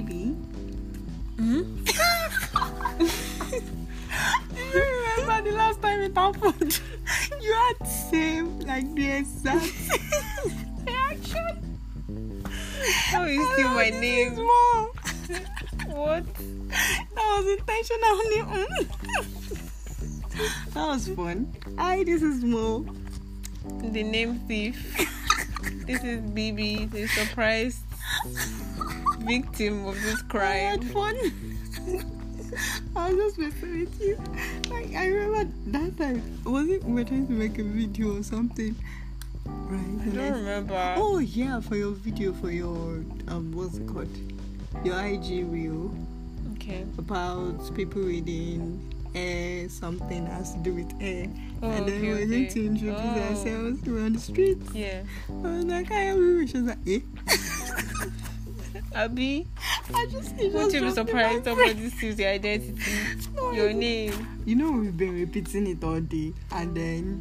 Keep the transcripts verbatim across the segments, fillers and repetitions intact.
baby. Mm? You remember the last time without food? You had the same, like the exact reaction. How is still my name? What? That was intentional. That was fun. Hi, this is Mo. The name thief. This is Bibi, the surprised victim of this crime. I had fun. I was just messing with you. Like, I remember that time. Was it we were trying to make a video or something? Right. I don't I, remember. Oh yeah, for your video, for your um, what's it called? Your I G reel. Okay. About people reading air, something has to do with air. Oh, and then okay, we were going okay. to introduce oh. ourselves around the streets. Yeah. I was like, I remember. She was like, eh? Abi, I just won't you be surprised somebody sees your identity, no, your name. You know, we've been repeating it all day, and then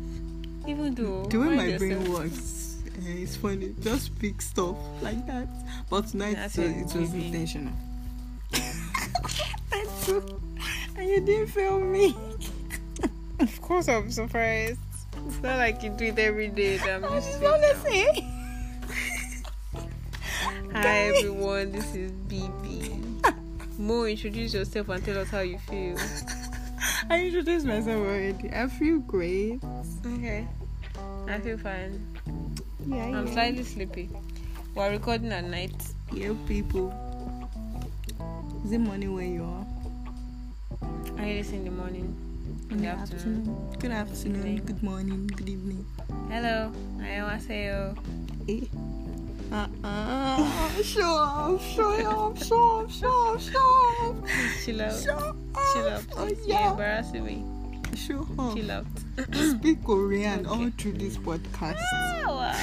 even though the way my yourself. brain works, uh, it's funny. Just pick stuff like that. But tonight uh, it was maybe. intentional. That's true. And you didn't film me. Of course, I'm surprised. It's not like you do it every day. That I'm just honestly. Hi everyone, this is Bibi. Mo, introduce yourself and tell us how you feel. I introduced myself already. I feel great. Okay. I feel fine. Yeah, I'm yeah. slightly sleepy. We're recording at night. Yeah, people. Is it morning where you are? I hear this in the morning. In the afternoon. afternoon. Good afternoon. Good, evening. Good morning. Good evening. Hello. Annyeonghaseyo. Hey. Uh-uh. Show off, show off, show off, show off, show off. Chill out. Show off. Chill out. Oh, yeah. You're embarrassing me. Show off. Chill out. Speak Korean okay. all through this podcast. Oh, wow.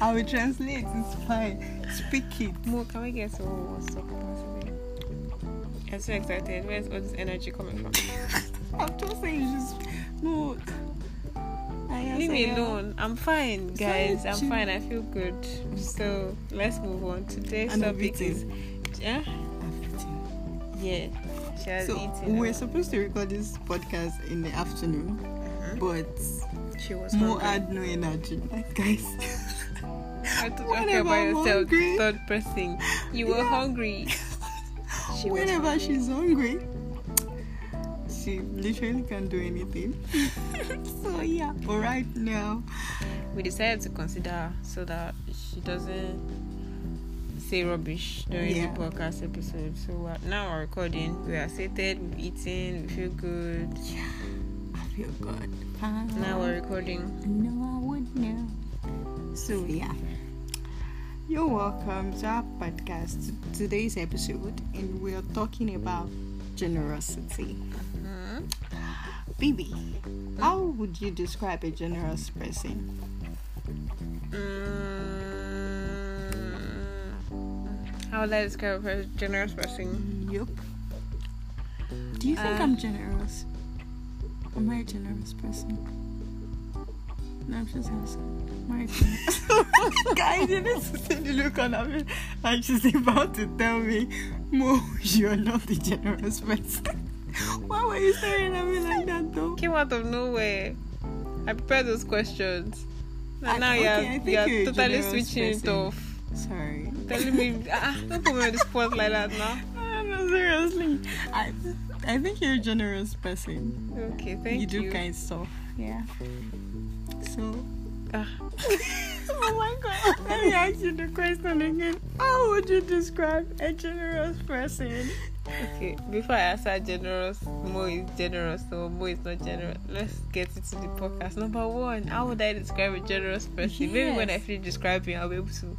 I will translate. It's fine. Speak it. Mo, can we get some WhatsApp about today? I'm so excited. Where's all this energy coming from? I'm just saying, you just no. Leave me alone. I'm fine, guys. I'm fine. I feel good. So let's move on. Today's topic is yeah. I've eaten. Yeah, she has so eaten. We were supposed to record this podcast in the afternoon, uh-huh. but she was Mo had no energy, like, guys. I told her about yourself. Third person. You were yeah. hungry. She Whenever hungry. she's hungry, she literally can't do anything. So yeah, for right now we decided to consider so that she doesn't say rubbish during yeah. the podcast episode. So we're, now we're recording. We are seated, we've eaten, we feel good. Yeah, I feel good. Uh, now we're recording. No, I would know. So yeah. You're welcome to our podcast, today's episode, and we're talking about generosity. Mm-hmm. Bibi, how would you describe a generous person? Mm-hmm. How would I describe a generous person? Yup. Do you think uh, I'm generous? Am I a generous person? No, I'm just asking. My guys, you need to see the look on her. Like she's about to tell me, Mo, you're not the generous person. Why were you staring at me like that though? Came out of nowhere. I prepared those questions. And I, now okay, you're, you're, you're totally switching person. it off. Sorry. Telling me, ah, don't put me on the spot like that now. No, no, seriously. I, I think you're a generous person. Okay, thank you. You do kind stuff. Yeah. So, uh. Oh my god, let me ask you the question again. How would you describe a generous person? Okay, before I answer generous, Mo is generous or Mo is not generous, let's get into the podcast. Number one, how would I describe a generous person? Yes. Maybe when I finish describing, I'll be able to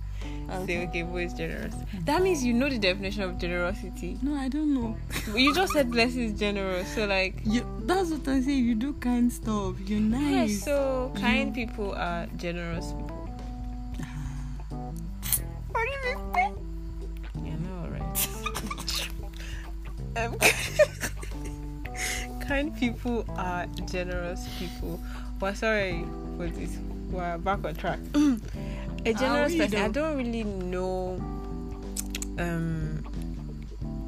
okay. say, okay, Mo is generous. That means you know the definition of generosity. No, I don't know. You just said Blessing is generous, so like... You, that's what I say, you do kind stuff, you're nice. Yeah, so kind you... people are generous people. What do you mean? Yeah, no, alright. Um, kind people are generous people. We're sorry for this. We're back on track. A generous oh, person. Don't. I don't really know um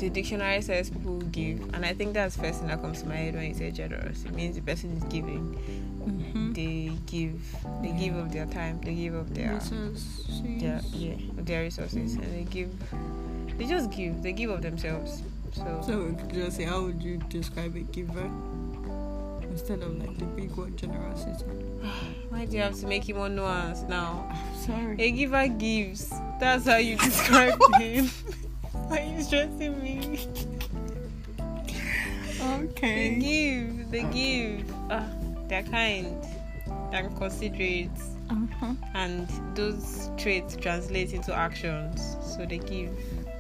the dictionary says people give, and I think that's the first thing that comes to my head when you say generous. It means the person is giving. Mm-hmm. They give, they yeah. give of their time, they give of their resources, their, yeah, their resources, and they give. They just give. They give of themselves. So, so just say, how would you describe a giver instead of like the big word generosity? Why do you have to make it more nuanced now? I'm sorry. A giver gives. That's how you describe him. Why are you stressing me? Okay. They give. They okay. give. Ah, they're kind. They're considerate. Uh-huh. And those traits translate into actions. So they give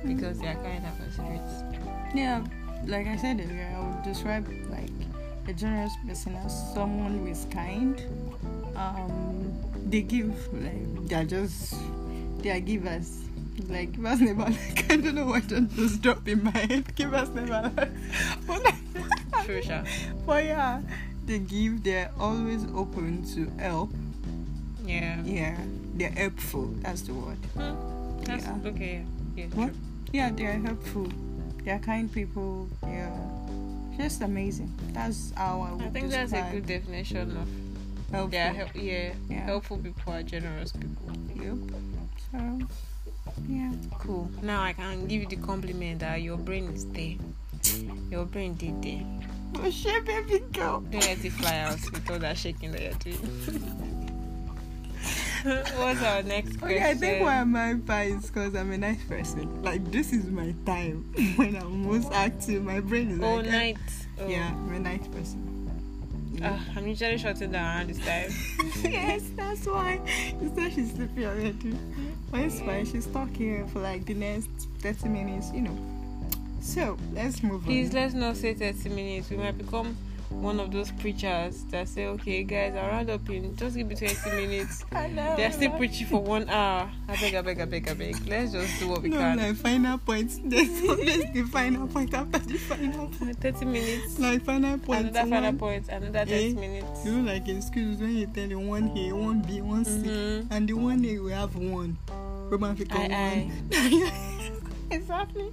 because mm-hmm. they're kind and considerate. Yeah, like I said earlier, I would describe like a generous person as someone who is kind. Um, they give, like they are just they are givers. Like givers never lack. I don't know why that just dropped in my head. Givers never lack. True, sure. But yeah, they give. They're always open to help. Yeah. Yeah, they're helpful. That's the word. Huh? That's yeah. okay. Yeah. What? True. Yeah, they're helpful. They're kind people. Yeah, just amazing. That's how I would I think describe. That's a good definition of helpful. They're help, yeah, yeah, helpful people are generous people. Yep. So, yeah. Cool. Now I can give you the compliment that your brain is there. Your brain did there. Oh shit, baby girl. Don't let it fly out with all that shaking that you're doing. What's our next question? Okay, I think why I'm happy is because I'm a nice person. Like, this is my time when I'm most active. My brain is all like, night. Oh. Yeah, I'm a nice person. Yeah. Uh, I'm usually shorter than her this time. Yes, that's why. Instead, she's sleepy already. But it's fine. She's stuck here for like the next thirty minutes, you know. So, let's move Please, on. Please, let's not say thirty minutes. We might become one of those preachers that say, okay guys, I'll round up in, just give me twenty minutes. I know, they're still preaching for one hour. I beg, I beg, I beg, I beg, let's just do what we no, can. No, like final points. There's always the final point after the final point. thirty minutes, like final point, another one, final point, another thirty minutes. You know, like in schools when you tell the one A, one B, one C, mm-hmm. and the one A we have one Roman figure one. Exactly.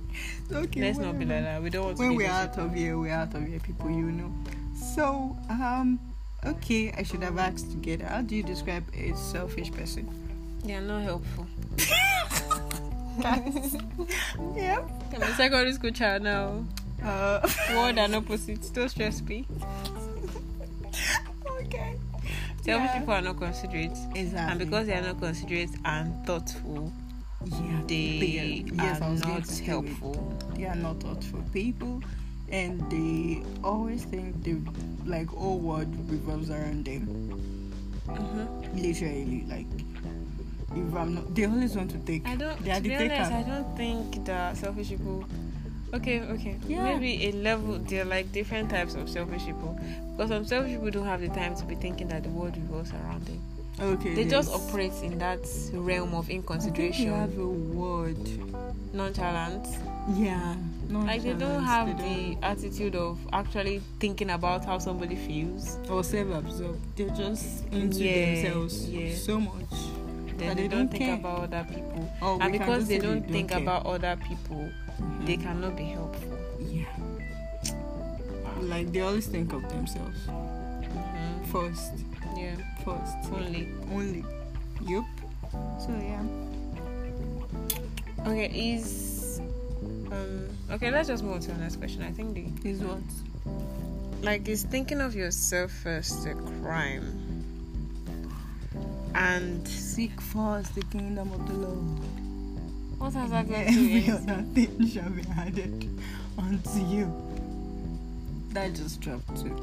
Okay, let's not be like that. We don't want to when be we're out of here we're out of here people, you know. So, um, okay, I should have asked together. How do you describe a selfish person? They are not helpful. Guys. Yeah. I'm a secondary school child now. Uh, Word and opposite. Don't stress me. Okay. Selfish yeah. people are not considerate. Exactly. And because they are not considerate and thoughtful, yeah, they, they are, yes, are not helpful. They are not thoughtful people. And they always think the like whole world revolves around them. Mm-hmm. Literally, like if I'm not, they always want to take. I don't. They are to the be taker. Honest, I don't think that selfish people. Okay, okay. Yeah. Maybe a level. They're like different types of selfish people, because some selfish people don't have the time to be thinking that the world revolves around them. Okay. They yes. just operate in that realm of inconsideration. I think they have a word. Nonchalance. Yeah. No, like they don't have they don't. The attitude of actually thinking about how somebody feels or self-absorbed. They're just into yeah, themselves yeah. so much that they, they don't think care. About other people, oh, and because they don't, they don't think care. About other people, mm-hmm. they cannot be helpful. Yeah, like they always think of themselves mm-hmm. first. Yeah, first only, only. Yup. So yeah. Okay, is. Um, okay, let's just move on to the next question. I think the is what like is thinking of yourself as a crime, and seek first the kingdom of the Lord. What has that got to do? Every other thing shall be added unto you. That just dropped too.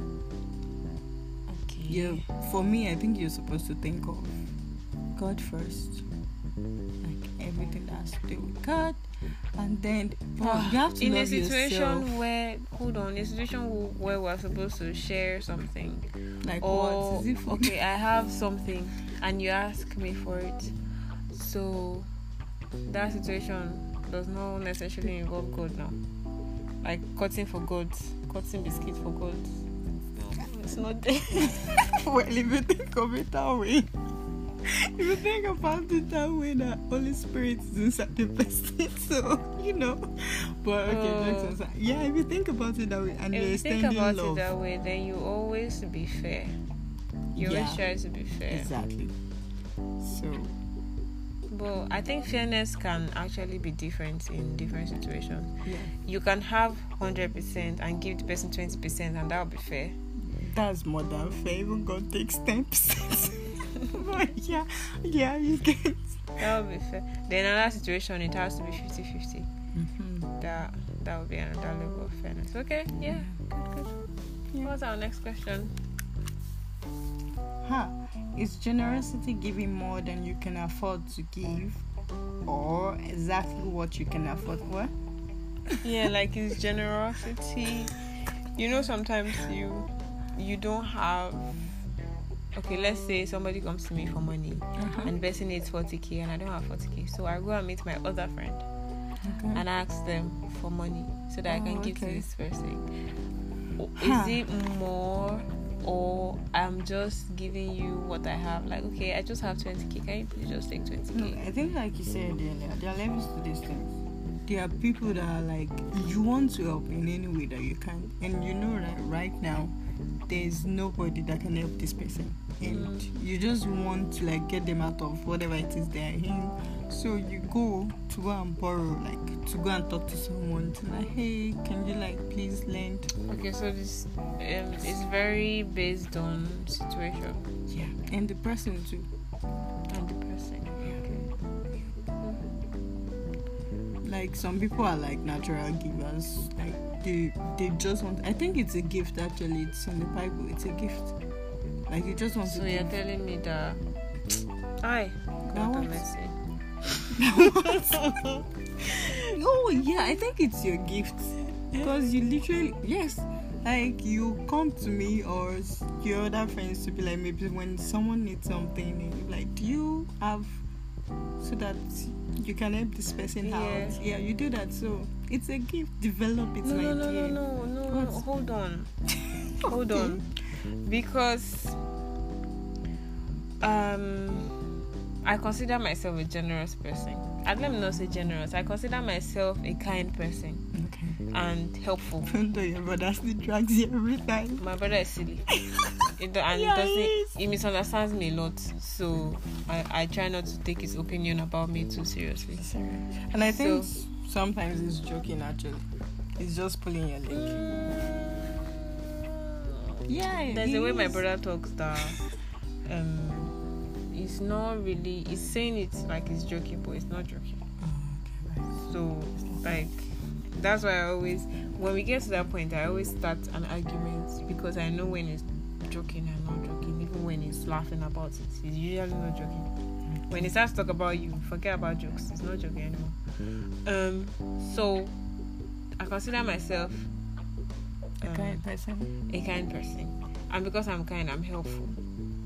Okay. Yeah, for me, I think you're supposed to think of God first, like everything that has to do with God. And then oh, you have to in love a situation yourself. Where hold on, in a situation where we're supposed to share something, like or, what? Is it for okay, I have something, and you ask me for it. So that situation does not necessarily involve God now. Like cutting for God, cutting biscuit for God. No, it's not there. Well, if you think of it that way. If you think about it that way, that Holy Spirit is inside the person, so you know. But okay, jokes aside. Yeah, if you think about it that way, and if you're extending love, if you think about love, it that way, then you always be fair. You yeah, always try to be fair. Exactly. So. But I think fairness can actually be different in different situations. Yeah. You can have one hundred percent and give the person twenty percent, and that will be fair. That's more than fair. Even God takes ten percent. But yeah, yeah, you get. That will be fair. Then another situation, it has to be fifty-fifty. Mm-hmm. That that will be another level of fairness. Okay, yeah, good, good. Yeah. What's our next question? Huh. Is generosity giving more than you can afford to give, or exactly what you can afford for? Yeah, like is generosity, you know, sometimes you you don't have, okay, let's say somebody comes to me for money, uh-huh, and the person needs forty k and I don't have forty k, so I go and meet my other friend, okay, and ask them for money so that oh, I can give okay. to this person. Huh. Is it more, or I'm just giving you what I have? Like, okay, I just have twenty k. Can you please just take twenty k? No, I think like you said earlier, there are levels to these things. There are people that are like, you want to help in any way that you can, and you know that right now there's nobody that can help this person, and mm. you just want to like get them out of whatever it is they're in. So you go to go and borrow, like to go and talk to someone to like, hey, can you like please lend? Okay, so this um, is very based on situation. Yeah, and the person too. And the person. Okay. Mm-hmm. Like some people are like natural givers. Like they they just want. I think it's a gift actually. It's in the Bible. It's a gift. Like you just want so to. So you're give. Telling me that. I. God have mercy. Oh yeah, I think it's your gift, because you literally, yes, like you come to me or your other friends to be like, maybe when someone needs something, like, do you have so that you can help this person yeah. out? Yeah, you do that. So it's a gift. Develop it. No, no, no, no, no, no, no. Hold on, hold on, because um. I consider myself a generous person. I'd let me not say generous. I consider myself a kind person. Okay. And helpful. Even though your brother still drags you every time. My brother is silly. it, and yeah, doesn't, he, he misunderstands me a lot. So I, I try not to take his opinion about me too seriously. And I think so, sometimes he's joking actually. He's just pulling your leg. Mm, yeah. There's a way my brother talks that um it's not really, it's saying it's like it's joking, but it's not joking. Oh, okay, right. So like that's why I always, when we get to that point, I always start an argument, because I know when it's joking and not joking. Even when it's laughing about it, it's usually not joking. When it starts to talk about you, forget about jokes, it's not joking anymore. Um so I consider myself um, a kind person. A kind person. And because I'm kind, I'm helpful.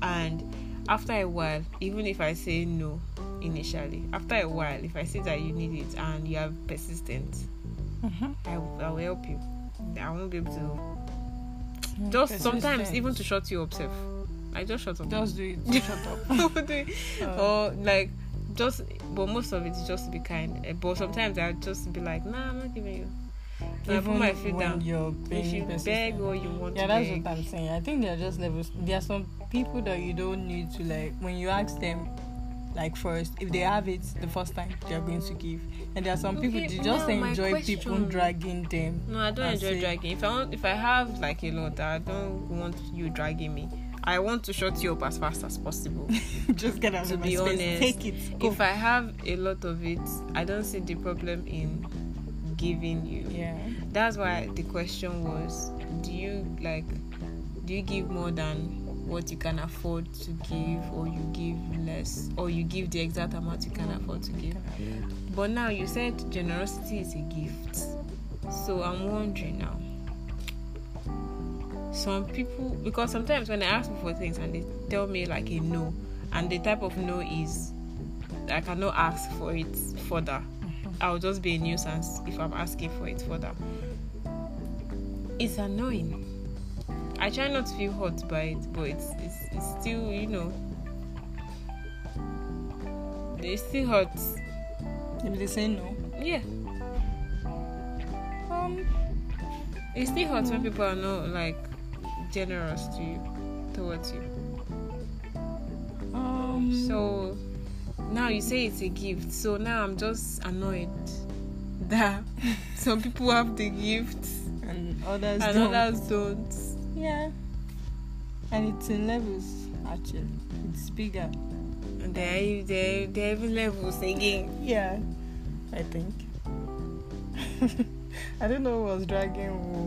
And after a while, even if I say no initially, after a while, if I see that you need it and you are persistent, mm-hmm. I, I will help you. I won't be able to. Mm, just sometimes, even to shut you up, self. I just shut up. Just do it. Just shut up. do it. Um, or like, just. But most of it is just to be kind. But sometimes I'll just be like, nah, I'm not giving you. Even I put my feet down. If you beg or you want yeah, to beg. Yeah, that's what I'm saying. I think there are just levels. There are some people that you don't need to, like, when you ask them, like, first, if they have it the first time, they're going to give. And there are some okay, people that just no, enjoy people dragging them. No, I don't enjoy say, dragging. If I want, if I have, like, a lot, I don't want you dragging me. I want to shut you up as fast as possible. Just get out to of my be space. Honest, take it. Go. If I have a lot of it, I don't see the problem in giving you. Yeah. That's why the question was, do you like do you give more than what you can afford to give, or you give less, or you give the exact amount you can afford to give? But now you said generosity is a gift. So I'm wondering now. Some people, because sometimes when I ask for things and they tell me like a no, and the type of no is I cannot ask for it further. I'll just be a nuisance if I'm asking for it further. It's annoying. I try not to feel hurt by it, but it's it's, it's still, you know, it still hurts. If they say no. Yeah. um It's still hot when people are not like generous to you, towards you. Um so now you say it's a gift, so now I'm just annoyed that some people have the gift and others and don't. others don't. Yeah. And it's in levels, actually. It's bigger. And they're, they're, they're even levels again. Yeah, I think. I don't know who was dragging who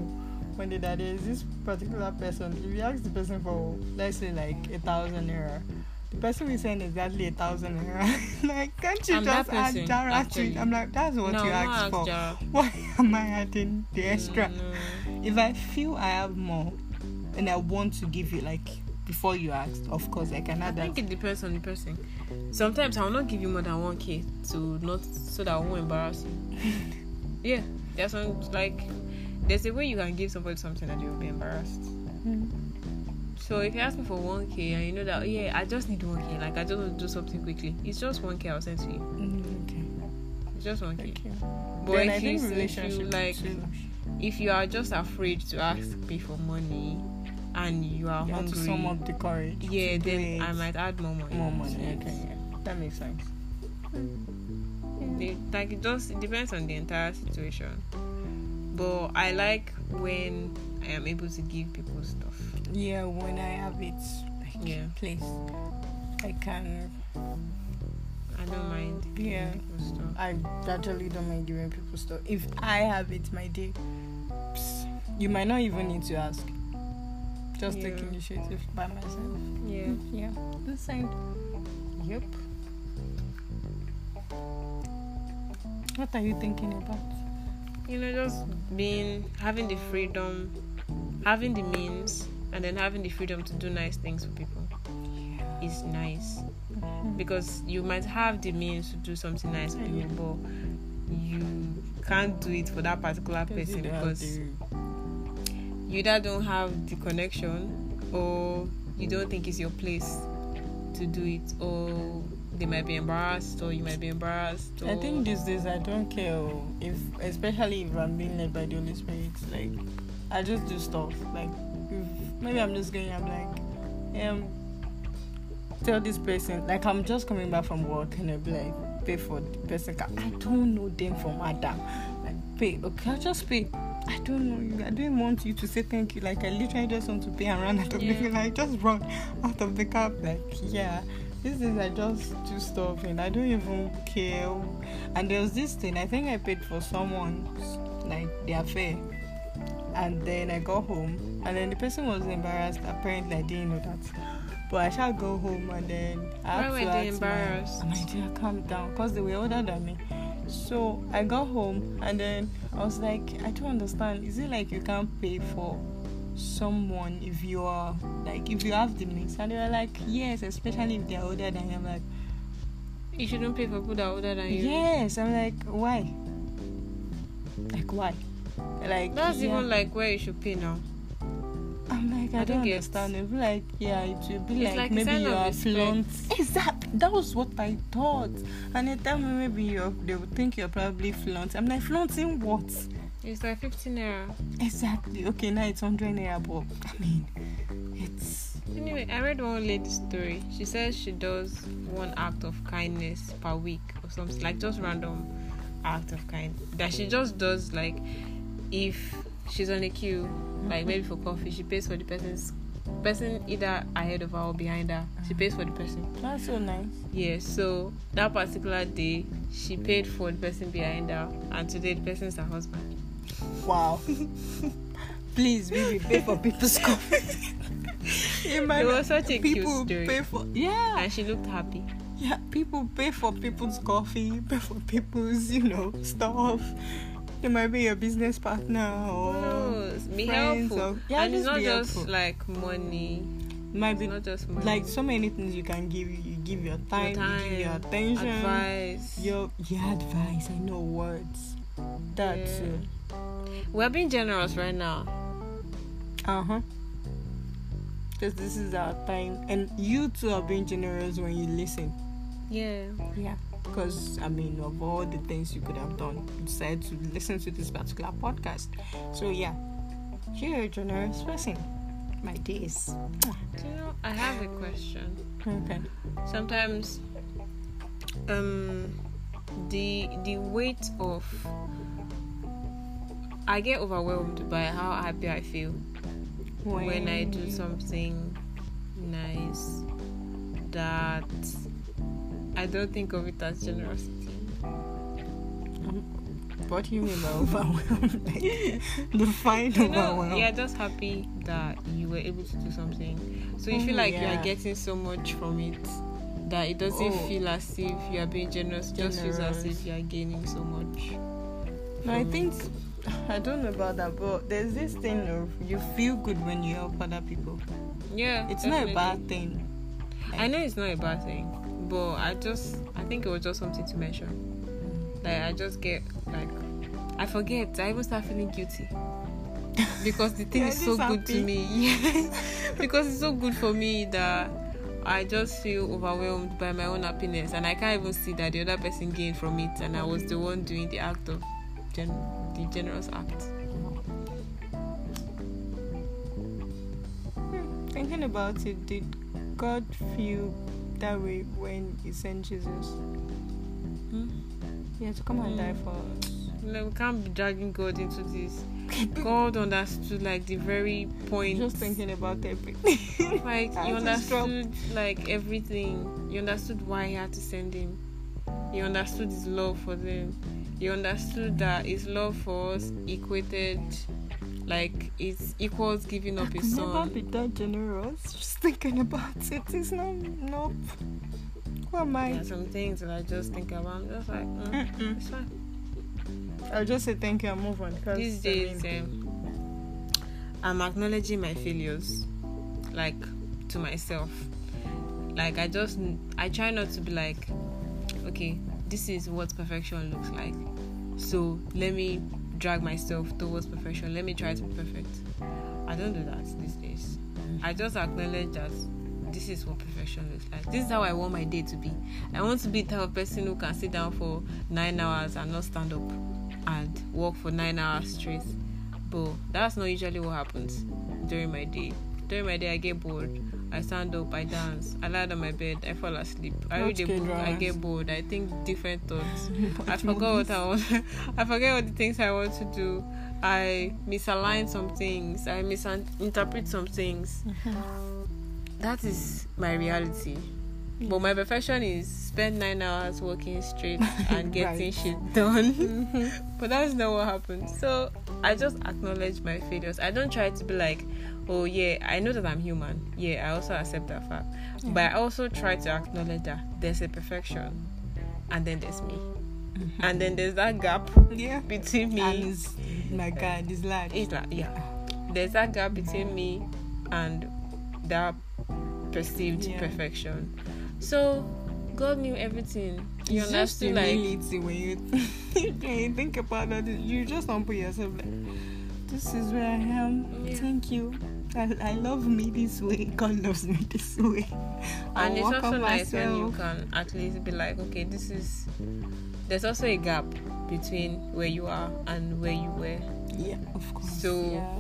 when they did is this particular person. If you ask the person for, let's say, like a thousand naira, the person will send exactly a thousand naira. Like, can't you I'm just add Jara to it? I'm like, that's what no, you asked for. Jara. Why am I adding the extra? No, no. If I feel I have more, and I want to give you, like, before you asked, of course, I can add that. I think that. It depends on the person. Sometimes I will not give you more than one K to not, so that I won't embarrass you. Yeah, there's some, like, there's a way you can give somebody something that they will be embarrassed. Mm-hmm. So if you ask me for one K and you know that, yeah, I just need one K, like, I just want to do something quickly, it's just one K I'll send to you. Mm-hmm. Okay. It's just one K. Okay. But then if I think you, relationship if you, like, if you are just afraid to ask me for money, and you are you hungry, to sum up the courage. Yeah, then it. I might add more money. More money. Yes. Okay, yeah, that makes sense. Mm. Yeah. It, like it just it depends on the entire situation. But I like when I am able to give people stuff. Yeah, when I have it, like, yeah, place, I can. I don't mind. Yeah, people stuff. I actually don't mind giving people stuff. If I have it, my day, psst, you might not even need to ask. Just yeah. take initiative by myself. Yeah. Yeah. The same. Yep. What are you thinking about? You know, just being, having the freedom, having the means, and then having the freedom to do nice things for people yeah. is nice. Mm-hmm. Because you might have the means to do something nice for people, but you can't do it for that particular person because you either don't have the connection, or you don't think it's your place to do it, or they might be embarrassed, or you might be embarrassed. Or... I think these days I don't care, if especially if I'm being led by the Holy Spirit. Like, I just do stuff. Like, if maybe I'm just going, I'm like, um, tell this person, like, I'm just coming back from work, and I'll be like, pay for the person. I don't know them from Adam. Like, pay. Okay, I'll just pay. I don't know. I don't want you to say thank you. Like, I literally just want to pay and run out of yeah. the car. I just run out of the cab. Like, yeah. This is, I just do stuff and I don't even care. And there was this thing. I think I paid for someone, like, their fare. And then I got home. And then the person was embarrassed. Apparently, I didn't know that. But I shall go home and then I have Why to were they embarrassed? My dear, calm down. Because they were older than me. So I got home and then I was like, I don't understand. Is it like you can't pay for someone if you are, like, if you have the means? And they were like, yes, especially if they're older than you. I'm like, you shouldn't pay for people that are older than you. Yes, I'm like, why? Like, why? Like, that's yeah. even like where you should pay now. I'm like, I, I don't understand. It'll be like, yeah, it will be like, like maybe you are flaunt. Exactly. That was what I thought. And they tell me maybe you're, they would think you're probably flaunt. I'm like, flaunting what? It's like fifteen naira. Exactly. Okay, now it's one hundred naira, but I mean, it's... Anyway, I read one lady's story. She says she does one act of kindness per week or something. Like, just random act of kindness. That she just does, like, if... she's on a queue, like maybe for coffee, she pays for the person's person either ahead of her or behind her. She pays for the person. That's so nice. Yeah, so that particular day she paid for the person behind her, and today the person's her husband. Wow. Please, baby, pay for people's coffee. It was such a cute story. Pay for, yeah. And she looked happy. Yeah, people pay for people's coffee, pay for people's, you know, stuff. They might be your business partner or no, be helpful. Or, yeah, and it's not just helpful. Like money. It might be, it's not just money. Like so many things you can give. You give your time, your time you give your attention, advice. Your yeah, advice. I know words. That yeah. too. We're being generous right now. Uh huh. Because this is our time, and you too are being generous when you listen. Yeah. Yeah. because, I mean, of all the things you could have done, you decided to listen to this particular podcast. So yeah, you're a generous person. My days. Do you know, I have a question. Okay. Sometimes um the the weight of I get overwhelmed by how happy I feel when, when I do something nice that I don't think of it as generosity. What do you mean by overwhelmed? Like, define you know, overwhelmed. You're just happy that you were able to do something. So you mm, feel like yeah. you're getting so much from it that it doesn't oh. feel as if you're being generous. generous. Just feels as if you're gaining so much. No, I think... It. I don't know about that, but there's this thing of you feel good when you help other people. Yeah, it's definitely not a bad thing. Like, I know it's not a bad thing, but I just I think it was just something to mention. Like I just get like I forget. I even start feeling guilty because the thing yeah, is so happy. good to me. Because it's so good for me that I just feel overwhelmed by my own happiness, and I can't even see that the other person gained from it, and I was the one doing the act of generosity. The generous act. Hmm. Thinking about it, did God feel that way when He sent Jesus? Hmm? He had to come hmm. and die for us. No, we can't be dragging God into this. God understood like the very point. Just thinking about everything. Like you understood like everything. You understood why He had to send Him. You understood His love for them. You understood that His love for us equated, like, it equals giving up I His son. I could never be that generous. Just thinking about it, it's not, nope. Who am I? There are some things that I just think about. I'm just like, mm, it's fine. I'll just say thank you and move on. These days, I mean, um, I'm acknowledging my failures, like, to myself. Like, I just, I try not to be like, okay, this is what perfection looks like, so let me drag myself towards perfection, let me try to be perfect. I don't do that these days. I just acknowledge that this is what perfection looks like. This is how I want my day to be. I want to be the type of person who can sit down for nine hours and not stand up and walk for nine hours straight, but that's not usually what happens during my day. During my day, I get bored. I stand up, I dance, I lie on my bed, I fall asleep. I Not read a book, I get bored, I think different thoughts. I forgot what I want. I forget all the things I want to do. I misalign some things. I misinterpret some things. That is my reality. But my perfection is spend nine hours working straight and getting right. shit done. But that's not what happens. So I just acknowledge my failures. I don't try to be like, oh yeah, I know that I'm human. Yeah, I also accept that fact. Yeah. But I also try to acknowledge that there's a perfection, and then there's me, mm-hmm. and then there's that gap yeah. between me. And it's, my God, it's large. It's like yeah, there's that gap between me and that perceived yeah. perfection. So God knew everything. You it's just to, like, humility when you, when you think about that. You just don't put yourself like, this is where I am. Yeah. Thank you. I, I love me this way. God loves me this way. I and it's also nice myself. When you can at least be like, okay, this is. There's also a gap between where you are and where you were. Yeah, of course. So yeah.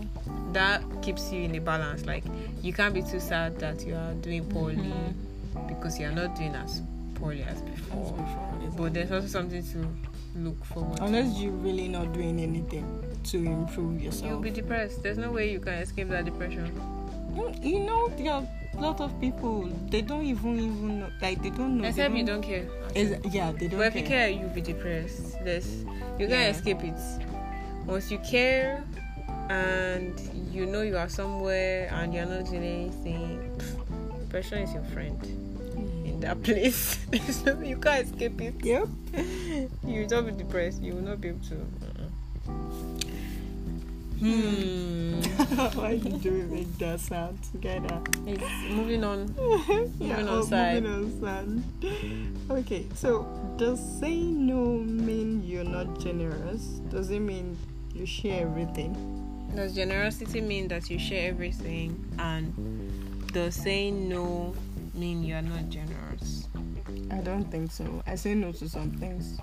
that keeps you in a balance. Like you can't be too sad that you are doing poorly. Mm-hmm. Because you're not doing as poorly as before, as before but there's also something to look forward to. Unless you're really not doing anything to improve yourself, you'll be depressed. There's no way you can escape that depression. You know, there are a lot of people, they don't even even know, like they don't know. Except don't, you don't care. Yeah, they don't. But if care. you care, you'll be depressed. There's you can't yeah. escape it. Once you care and you know you are somewhere and you're not doing anything, depression is your friend. That place. You can't escape it. Yep. You will not be depressed. You will not be able to. Hmm. Why are you doing that sound together? It's moving on. yeah, moving, on side. moving on side. Okay, so does saying no mean you're not generous? Does it mean you share everything? Does generosity mean that you share everything? And does saying no mean you're not generous. I don't think so. I say no to some things.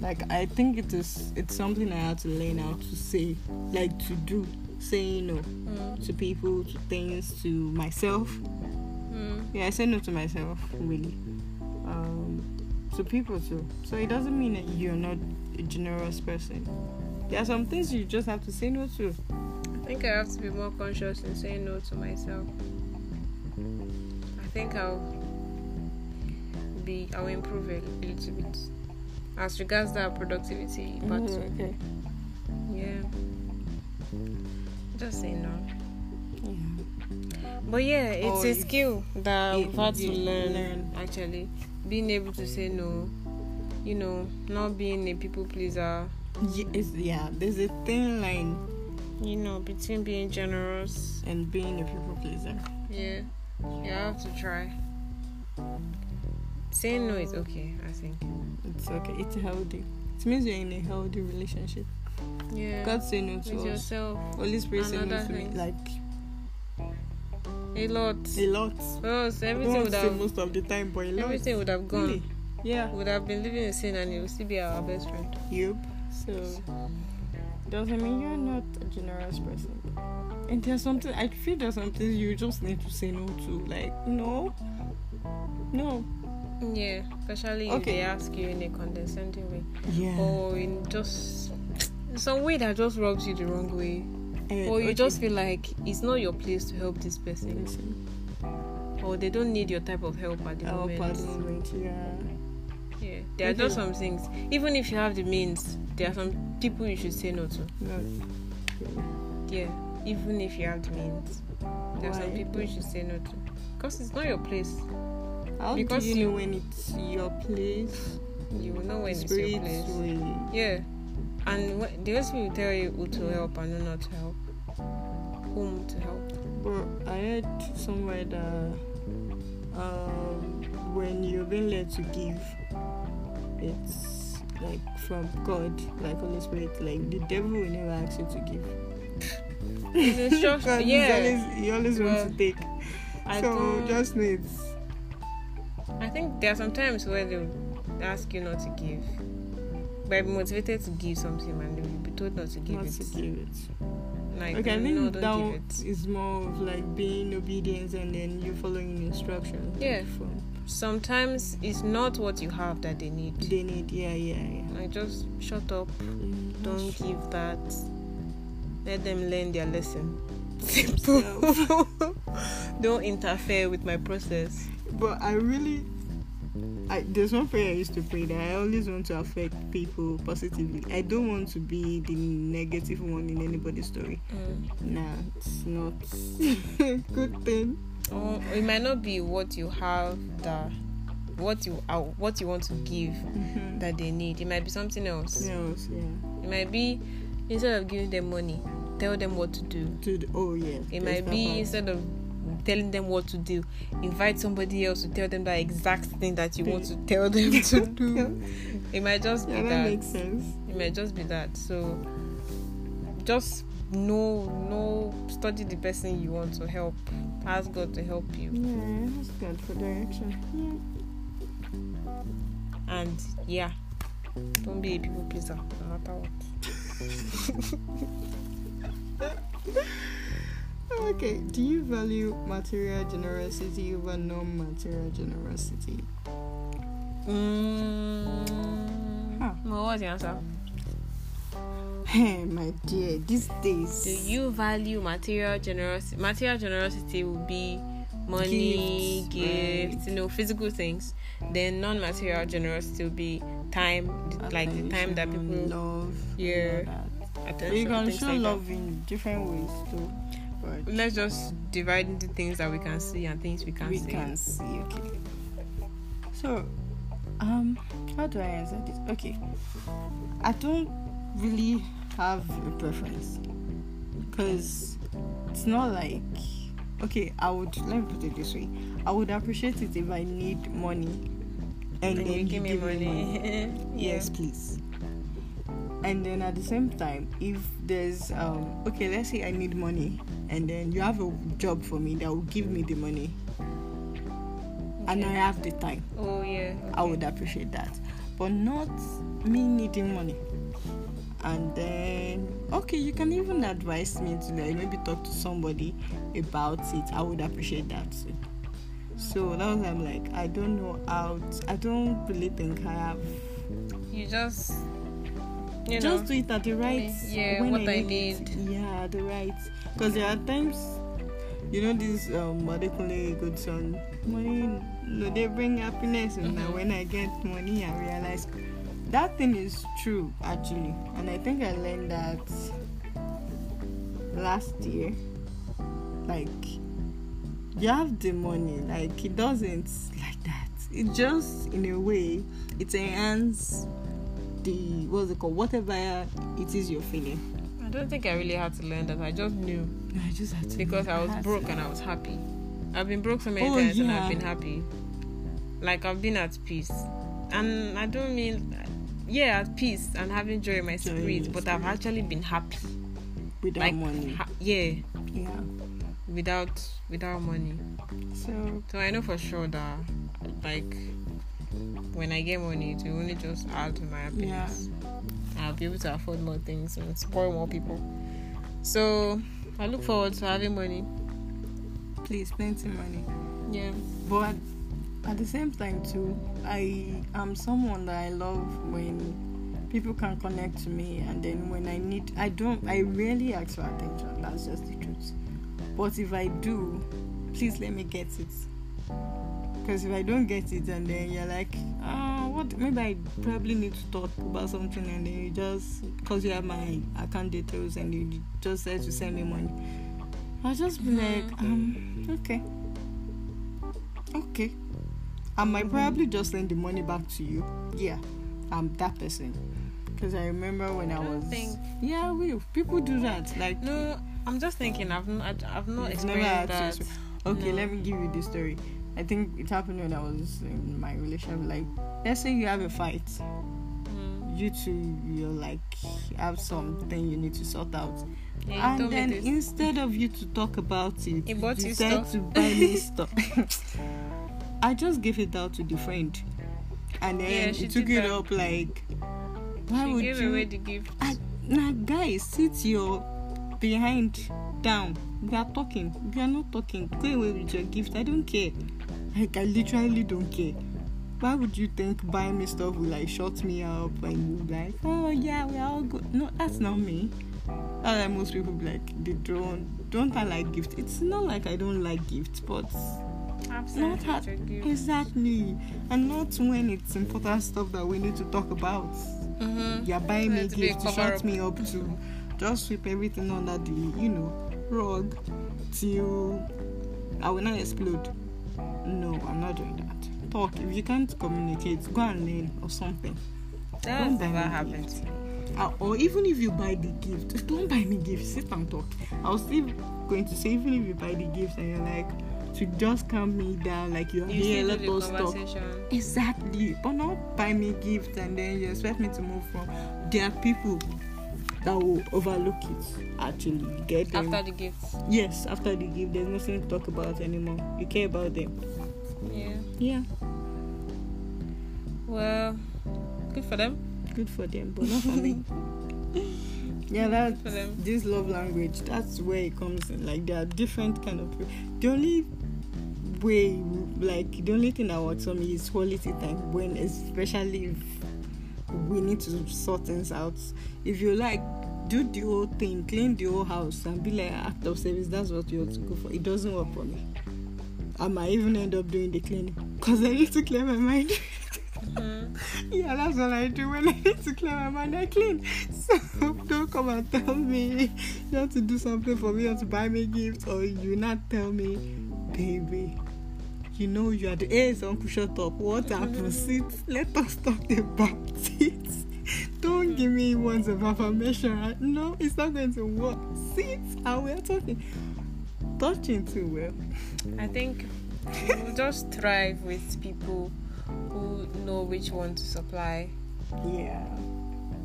Like, I think it is, it's something I had to learn how to say, like to do, saying no mm. to people, to things, to myself. Mm. Yeah, I say no to myself, really. Um, to people too. So it doesn't mean that you're not a generous person. There are some things you just have to say no to. I think I have to be more conscious in saying no to myself. I think I'll be, I'll improve it a little bit. As regards that productivity part, mm-hmm, okay. Yeah. Just say no. Yeah. But yeah, it's oh, a skill that we've had to learn, learn actually. Being able to say no, you know, not being a people pleaser. Yes, yeah, there's a thin line, you know, between being generous and being a people pleaser. Yeah. You have to try. Saying no is okay, I think. It's okay. It's healthy. It means you're in a healthy relationship. Yeah. God say no to us. With yourself. Holy Spirit say no to me. Like, a lot. A lot. Oh, so everything would have... most of the time, but a lot. Everything would have gone. Really? Yeah. Would have been living in sin and it would still be our best friend. Yep. So, doesn't mean you're not a generous person. And there's something... I feel there's something you just need to say no to. Like, no. No. Yeah, especially okay. If they ask you in a condescending way, yeah, or in just some way that just rubs you the wrong way, uh, or you okay. just feel like it's not your place to help this person, mm-hmm, or they don't need your type of help at the help moment. At the moment, yeah, yeah. There okay. are just some things. Even if you have the means, there are some people you should say no to. No. Yeah, even if you have the means, there are Why? some people you should say no to, because it's not your place. How because do you, you know when it's your place? You will know when it's your place. Will... Yeah. And wh- the rest will tell you who to help and who not to help. Whom to help. But I heard somewhere that um, when you're being led to give, it's like from God, like Holy Spirit, like the devil will never ask you to give. It's just, yeah. He always, always well, wants to take. I so just needs. I think there are some times where they'll ask you not to give. But be motivated to give something and they'll be told not to give not it. Not to give it. Like, okay, I think no, that is more of like being obedient and then you following instructions. Yeah. From. Sometimes it's not what you have that they need. They need, yeah, yeah, yeah. Like, just shut up. Mm, Don't sure. give that. Let them learn their lesson. Simple. Don't interfere with my process. But I really, I, there's one prayer I used to pray that I always want to affect people positively. I don't want to be the negative one in anybody's story. Mm. Nah, it's not a good thing. Oh, it might not be what you have that, what you uh, what you want to give mm-hmm. that they need. It might be something else. Else, yeah. It might be instead of giving them money, tell them what to do. To the, oh yeah. It might be part. instead of telling them what to do, invite somebody else to tell them that exact thing that you want to tell them to do. It might just be yeah, that, that makes sense. It might just be that. So just know, know, study the person you want to help. Ask God to help you. Yeah, ask God for direction. Yeah. And yeah, don't be a people pleaser, no matter what. Okay, do you value material generosity over non-material generosity? Mm. Huh. Well, what's your answer? Hey, my dear, these days... Do you value material generosity? Material generosity will be money, gifts, gifts right. you know, physical things. Then non-material generosity will be time, attention, like the time that people... love. Yeah. Attention, you can show like love that. In different ways, too. But let's just divide into things that we can see and things we can't see. We can see, okay. So, um, how do I answer this? Okay, I don't really have a preference because it's not like okay. I would let me put it this way. I would appreciate it if I need money, and, and then you give me money. money. Yes, yeah. please. And then at the same time, if there's um okay, let's say I need money, and then you have a job for me that will give me the money, and I have the time, oh yeah, okay, I would appreciate that. But not me needing money. And then, okay, you can even advise me to like maybe talk to somebody about it. I would appreciate that too. So that was, I'm like, I don't know how to, I don't really think I have. You just, you just know, do it at the right. Yeah, when what I, I need. need. Yeah, the right. Because there are times, you know, this um, what they call a good song, money. No, they bring happiness, and mm-hmm. when I get money, I realize. That thing is true, actually. And I think I learned that last year. Like, you have the money. Like, it doesn't like that. It just, in a way, it enhances the, what's it called, whatever it is you're feeling. I don't think I really had to learn that. I just knew. I just had to. Because I was broke and I was happy. I've been broke so many oh, times yeah. and I've been happy. Like, I've been at peace. And I don't mean... yeah, at peace and having joy in my joy spirit, in but spirit. I've actually been happy without like, money. Ha- yeah, yeah, without without money. So, so I know for sure that like when I get money, it will only just add to my happiness. Yeah. I'll be able to afford more things and support more people. So I look forward to having money. Please, plenty money. Yeah, but. At the same time too, I am someone that I love when people can connect to me, and then when I need, I don't, I rarely ask for attention, that's just the truth. But if I do, please let me get it. Because if I don't get it and then you're like, oh, what, maybe I probably need to talk about something, and then you just, because you have my account details and you just said to send me money, I'll just be like, um, okay. Okay. I might probably just send the money back to you. Yeah, I'm that person. Because I remember when I, I was... Think... Yeah, we people do that. Like, no, I'm just thinking. I've not, I've not experienced that. Okay, no. Let me give you the story. I think it happened when I was in my relationship. Like, let's say you have a fight. Mm. You two, you're like, have something you need to sort out. Yeah, and then instead of you to talk about it, you decide to buy me stuff. I just gave it out to the friend, and then yeah, she took it that. up like, why she would gave you? Away the gift. I, nah, guys, sit your behind down. We are talking. We are not talking. Go away with your gift. I don't care. Like, I literally don't care. Why would you think buying me stuff will like shut me up and like, oh yeah, we are all good? No, that's not me. That's like most people be like, they don't. Don't I like gifts? It's not like I don't like gifts, but. Not at, exactly, and not when it's important stuff that we need to talk about. Mm-hmm. You're buying me gifts to shut me up to just sweep everything under the, you know, rug till I will not explode. No, I'm not doing that. Talk. If you can't communicate, go and learn or something. That's never happened. Uh, or even if you buy the gift, don't buy me gifts. Sit and talk. I was still going to say, even if you buy the gifts and you're like. To just calm me down, like you're you here, let us talk. Exactly, but not buy me gifts and then you expect me to move from. There are people that will overlook it. Actually, get them after the gifts. Yes, after the gift, there's nothing to talk about anymore. You care about them. Yeah. Yeah. Well, good for them. Good for them, but not for me. Yeah, that's this love language. That's where it comes in. Like, there are different kind of. The only way, like the only thing I want for me is quality time. When, especially if we need to sort things out. If you like, do the whole thing, clean the whole house, and be like an act of service. That's what you ought to go for. It doesn't work for me. I might even end up doing the cleaning because I need to clear my mind. Mm-hmm. Yeah, that's what I do when I need to clear my mind. I clean. So don't come and tell me you have to do something for me or to buy me gifts, or you not tell me, baby. You know you are the ace, uncle. Shut up. What happened? Sit. Let us talk about it. Don't give me words of affirmation. No, it's not going to work. Sit, and we're talking. Touching too well. I think we'll just thrive with people who know which one to supply. Yeah.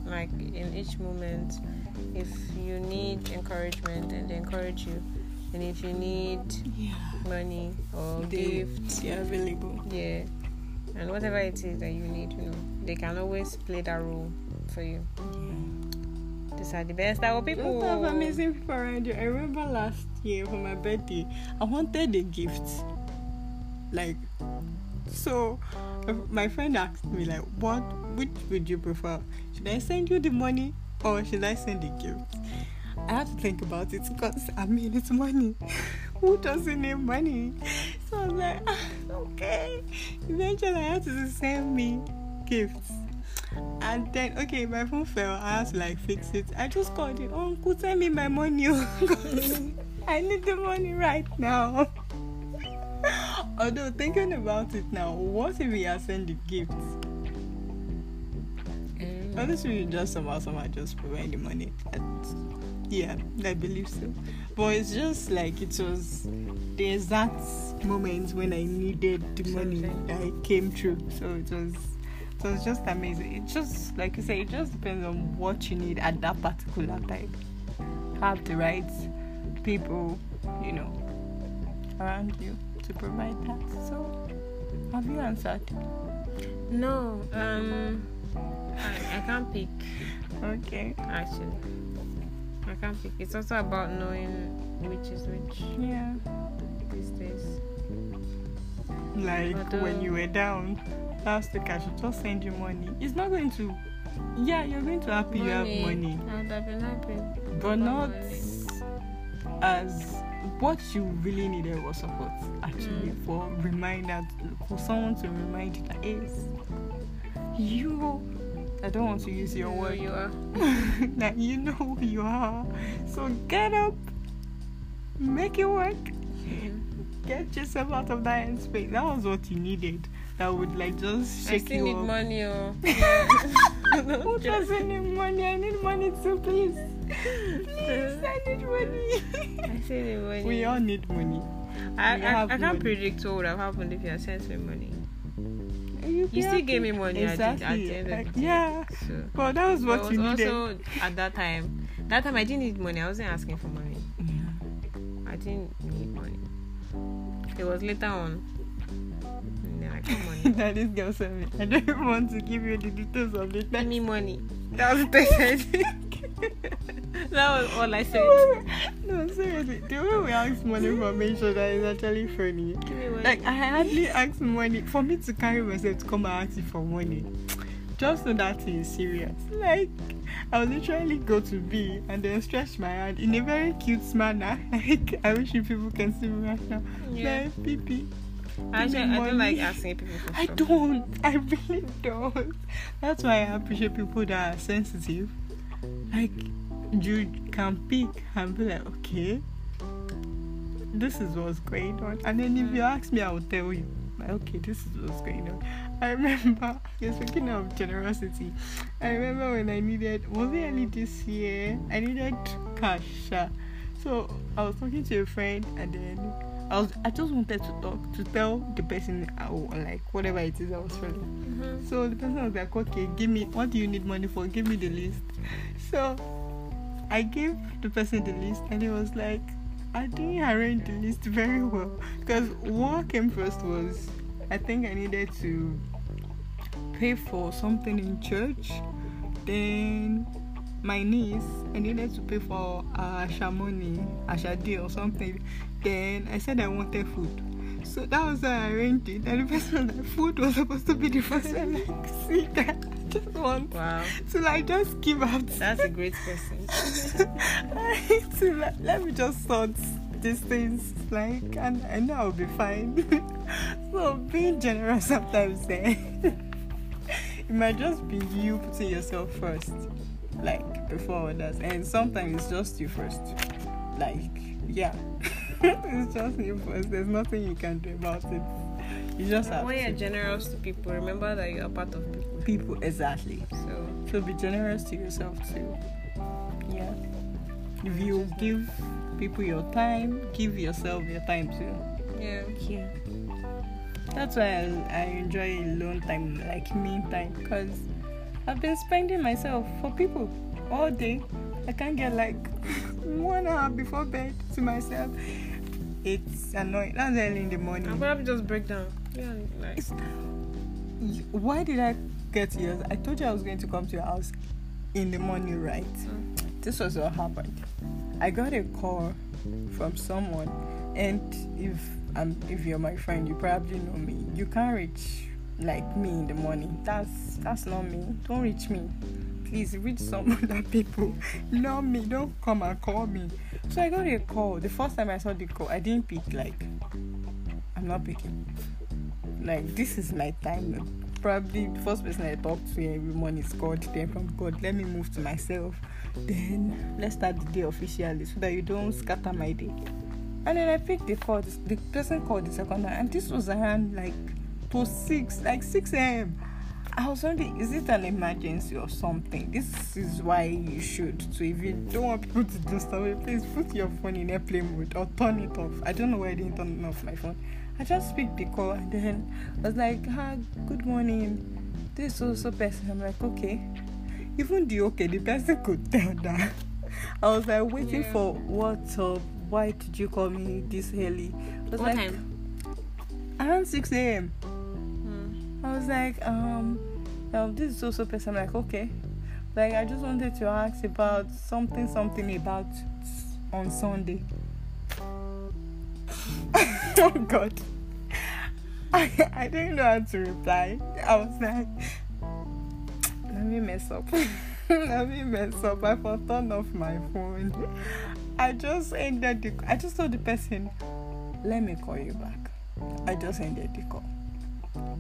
Like in each moment, if you need encouragement, then they encourage you, and if you need yeah. money or they, gifts. They're available. Yeah. And whatever it is that you need, you know, they can always play that role for you. Yeah. These are the best type of people. Just have amazing people around you. I remember last year for my birthday, I wanted a gift. Like, so my friend asked me, like, what, which would you prefer? Should I send you the money or should I send the gift? I had to think about it because, I mean, it's money. Who doesn't need money? So I was like, ah, okay. Eventually, I had to send me gifts. And then, okay, my phone fell. I had to, like, fix it. I just called it, oh, uncle, send me my money. I need the money right now. Although, thinking about it now, what if we are sending gifts? Mm. Unless we just somehow, somehow just provide the money. That's, yeah, I believe so. But it's just like it was the exact moment when I needed the money that I came through. So it was, so it was just amazing. It just, like you say, it just depends on what you need at that particular time. Have the right people, you know, around you to provide that. So, have you answered? No, um, I, I can't pick. Okay. Actually, I can't pick. It's also about knowing which is which. Yeah. These days. Like, although, when you were down last week, I should just send you money. It's not going to. Yeah, you're going to happy. Money. You have money. I would have been happy. But not money. As. What you really needed was support, actually, mm. for reminder, for someone to remind you that is you. I don't want to use your word. You are. That you know who you are. So get up, make it work, mm. get yourself out of that end space. That was what you needed. That would like just shake you. I still you need up. Money, or who doesn't need money? I need money too, please. Please, I need money. I say the money. We all need money. I we I, I can't money. predict what would have happened if you had sent me money. You, you still gave me money. Exactly. At the end of like, the day. Yeah. So, but that was what was you needed. Also, at that time, that time I didn't need money. I wasn't asking for money. Yeah. I didn't need money. It was later on. That is girl sent me. I don't even want to give you the details of the text. Give me money. That was the text I said. That was all I said. No, seriously. The way we ask money for me, sure, that is actually funny. Give me money. Like, I hardly ask money. For me to carry myself to come and ask you for money, just so that is serious. Like, I would literally go to B and then stretch my hand in a very cute manner. Like, I wish you people can see me right now. Yeah. Like, pee pee. Actually, I don't like asking people for stuff. I don't. I really don't. That's why I appreciate people that are sensitive. Like, you can pick and be like, okay, this is what's going on. And then if you ask me, I will tell you. Like, okay, this is what's going on. I remember, you're speaking of generosity. I remember when I needed, was it early this year? I needed cash. So I was talking to a friend and then I was, I just wanted to talk, to tell the person, oh, like, whatever it is I was feeling. Mm-hmm. So the person was like, okay, give me, what do you need money for? Give me the list. So I gave the person the list and he was like, I didn't arrange the list very well. Because what came first was, I think I needed to pay for something in church. Then my niece, I needed to pay for uh, shamoni, ashadi or something. Then I said I wanted food. So that was how I arranged it. And the person that food was supposed to be the first one. Like, see that I just want. Wow. So I like, just give out. That's a great person. So like, let me just sort these things. Like, and I know I'll be fine. So being generous sometimes there. Eh? It might just be you putting yourself first. Like, before others. And sometimes it's just you first. Like, yeah. It's just you first. There's nothing you can do about it. You just have when to. When you're generous to people, remember that you're part of people. People, exactly. So, so be generous to yourself too. Yeah. If you give people your time, give yourself your time too. Yeah. Yeah. That's why I, I enjoy alone time, like me time, because I've been spending myself for people all day. I can't get like one hour before bed to myself. It's annoying. That's early in the morning. I'll probably just break down. Yeah, like. It's, why did I get to yours? I told you I was going to come to your house in the morning, right? Mm. This was what happened. I got a call from someone, and if I'm, if you're my friend, you probably know me. You can't reach like me in the morning. That's that's not me. Don't reach me. Please reach some other people. Not me. Don't come and call me. So I got a call. The first time I saw the call, I didn't pick. Like, I'm not picking. Like, this is my time. Probably the first person I talk to everyone is God. Then from God, let me move to myself. Then let's start the day officially so that you don't scatter my day. And then I picked the call. The person called the second time, and this was around like to six, like six a.m. I was wondering, is it an emergency or something? This is why you should. So if you don't want people to do something, please put your phone in airplane mode or turn it off. I don't know why I didn't turn off my phone. I just picked the call, and then I was like, "Hi, ah, good morning. This is so so person." I'm like, "Okay." Even the okay, the person could tell that. I was like waiting yeah. for what's up. Why did you call me this early? I was what like, time? Around six a.m. Hmm. I was like, um, um, this is also person. I'm like, okay. Like, I just wanted to ask about something, something about on Sunday. Oh, God. I, I didn't know how to reply. I was like, let me mess up. Let me mess up. I forgot to turn off my phone. I just ended the I just told the person, let me call you back. I just ended the call.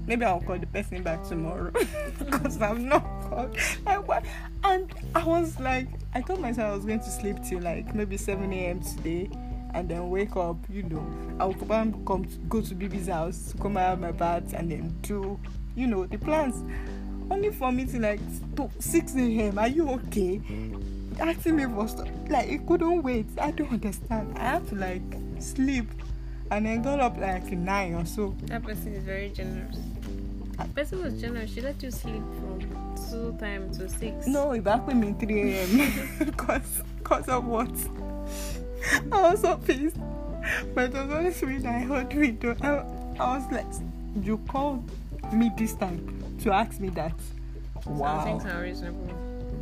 Maybe I'll call the person back tomorrow because I'm not called. I, and I was like, I told myself I was going to sleep till like maybe seven a.m. today and then wake up, you know. I'll come, come go to Bibi's house, come out of my bath and then do, you know, the plans. Only for me to like six a.m. Are you okay? Asking me for stuff, like it couldn't wait. I don't understand. I had to like sleep and then got up like nine or so. That person is very generous. That person was generous. She let you sleep from two time to six. No, it back with me three a.m. cause, cause of what? I was so pissed. But it was only sweet. I heard me though. I, I was like, you called me this time to ask me that. Wow. Some things are reasonable.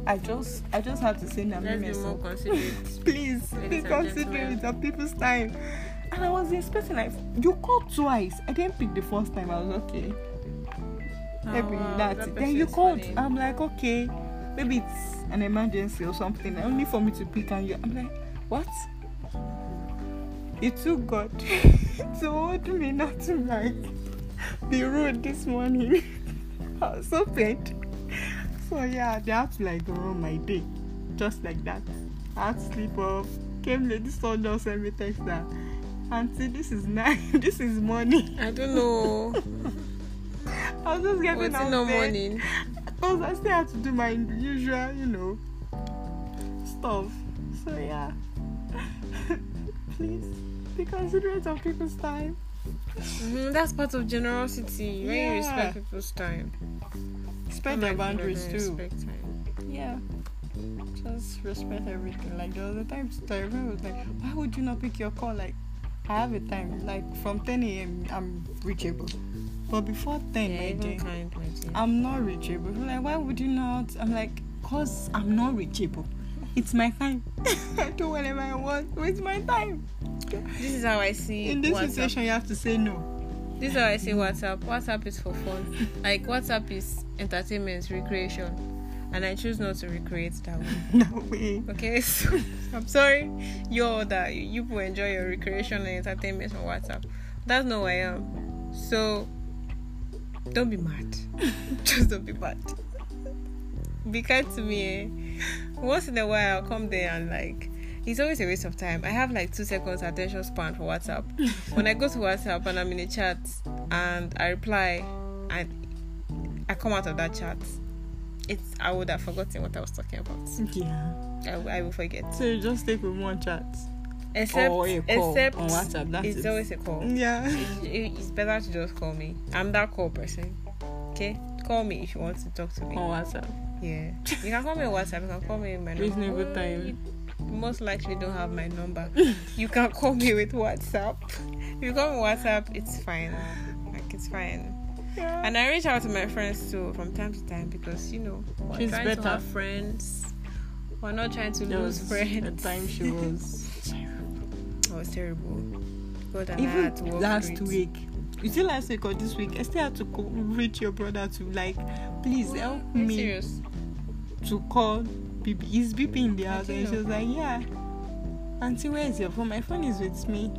I just, I just have to say that. Let's be more considerate. Please, be considerate of people's time. And I was expecting like, you called twice. I didn't pick the first time. I was okay. Oh, maybe wow, that. that then you called. Funny. I'm like, okay, maybe it's an emergency or something. Only for me to pick and you. I'm like, what? It took God to hold me not to like be rude this morning. I was so pained. So yeah, they had to like ruin my day, just like that. I had to sleep off. Came late, this all just sent me text that, auntie, this is night, this is morning. I don't know. I was just getting out of bed. Because I still had to do my usual, you know, stuff. So yeah, please be considerate of people's time. Mm-hmm, that's part of generosity. When yeah. you respect people's time. Respect their boundaries too. Respect time. Yeah. Just respect everything. Like the other times, I was like, why would you not pick your call? Like, I have a time. Like from ten a.m. I'm reachable. But before ten, yeah, my day, kind, my day, I'm not reachable. Like, why would you not? I'm like, cause I'm not reachable. It's my time. I do whatever I want. It's my time. This is how I see in this WhatsApp. Situation, you have to say no. This is how I see WhatsApp. WhatsApp is for fun. Like, WhatsApp is entertainment, recreation. And I choose not to recreate that way. That way. Okay, so I'm sorry. You're that you will enjoy your recreation and entertainment on WhatsApp. That's not who I am. So, don't be mad. Just don't be mad. Be kind to me, eh? Once in a while, I'll come there and like, it's always a waste of time. I have like two seconds attention span for WhatsApp. When I go to WhatsApp and I'm in a chat and I reply and I come out of that chat, it's I would have forgotten what I was talking about. Yeah, I, I will forget. So you just take with one chat, except or a call except on WhatsApp. That's it's it. Always a call. Yeah, it, it, it's better to just call me. I'm that call person. Okay, call me if you want to talk to me on WhatsApp. Yeah, you can call me on WhatsApp. You can call me in my reasonable time. most likely don't have my number. You can call me with WhatsApp. If you call me WhatsApp, it's fine. Like, it's fine. Yeah. And I reach out to my friends too from time to time because, you know, we're trying better. to have friends. We're not trying to there lose friends. At times she was terrible. It was terrible. God, and Even I had to work last week. Is it last week or this week? I still had to co- reach your brother to, like, please help I'm me serious. to call B B. Is B B in the house? And she was like, yeah. Auntie, where is your phone? My phone is with me.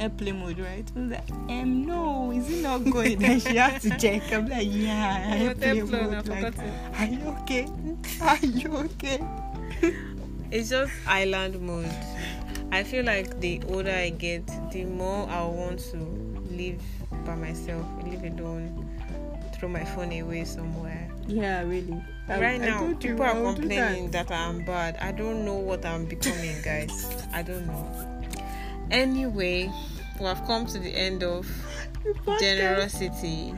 Airplane mode, right? I was like, um, no, is it not going? Then she had to check. I'm like, yeah, airplane mode. Like, are you okay? Are you okay? It's just island mode. I feel like the older I get, the more I want to live by myself, live alone, throw my phone away somewhere. Yeah, really. I, right I now, people are complaining that. that I'm bad. I don't know what I'm becoming, guys. I don't know. Anyway, we have come to the end of generosity.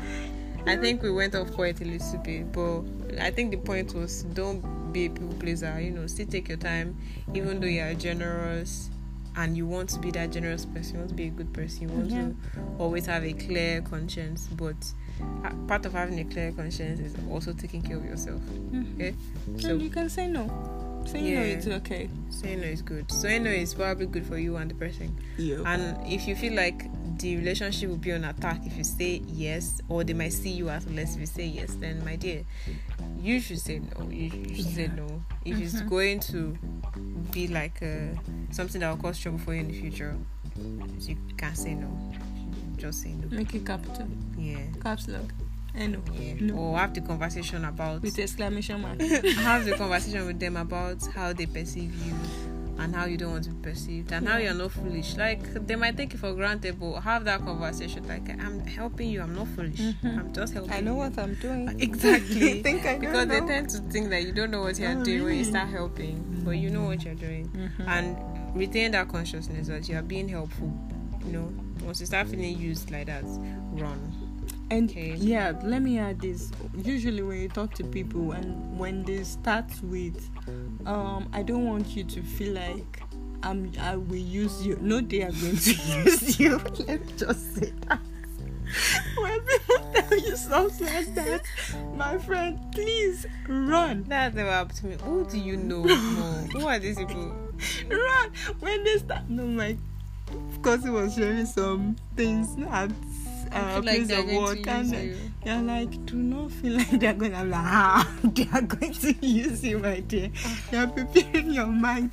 I think we went off quite a little bit, but I think the point was, don't be a people pleaser. You know, still take your time, even though you are generous. And you want to be that generous person, you want to be a good person, you want yeah. to always have a clear conscience. But part of having a clear conscience is also taking care of yourself. Mm-hmm. Okay? So and you can say no. Say yeah, no, it's okay. Saying no is good. Saying no is probably good for you and the person. Yeah. And if you feel like the relationship will be on attack if you say yes, or they might see you as less if you say yes, then my dear, you should say no. You should yeah. say no. If mm-hmm. it's going to be like a, something that will cause trouble for you in the future, you can't say no. Just say no. Make it capital. Yeah. Caps lock. And no. Yeah. no. Or have the conversation about. With exclamation mark. Have the conversation with them about how they perceive you and how you don't want to be perceived and yeah. how you're not foolish. Like, they might take it for granted, but have that conversation. Like, I'm helping you. I'm not foolish. Mm-hmm. I'm just helping you. I know you. what I'm doing. Exactly. You think I don't because know? They tend to think that you don't know what you're oh, doing really? when you start helping, mm-hmm. but you know what you're doing. Mm-hmm. And retain that consciousness that you're being helpful. You know, once you start feeling used like that, run. And okay. yeah, let me add this. Usually when you talk to people and when they start with, um, I don't want you to feel like I'm, I will use you. No, they are going to use you. Let me just say that. When people tell you something like that, my friend, please run. That's never happened to me. Who do you know? No. Who are these people? Run. When they start, no, my cousin was sharing some things and Uh, like place of work, and you. They're like, do not feel like they're going to, I'm like, ah, they are going to use you, my dear. They're preparing your mind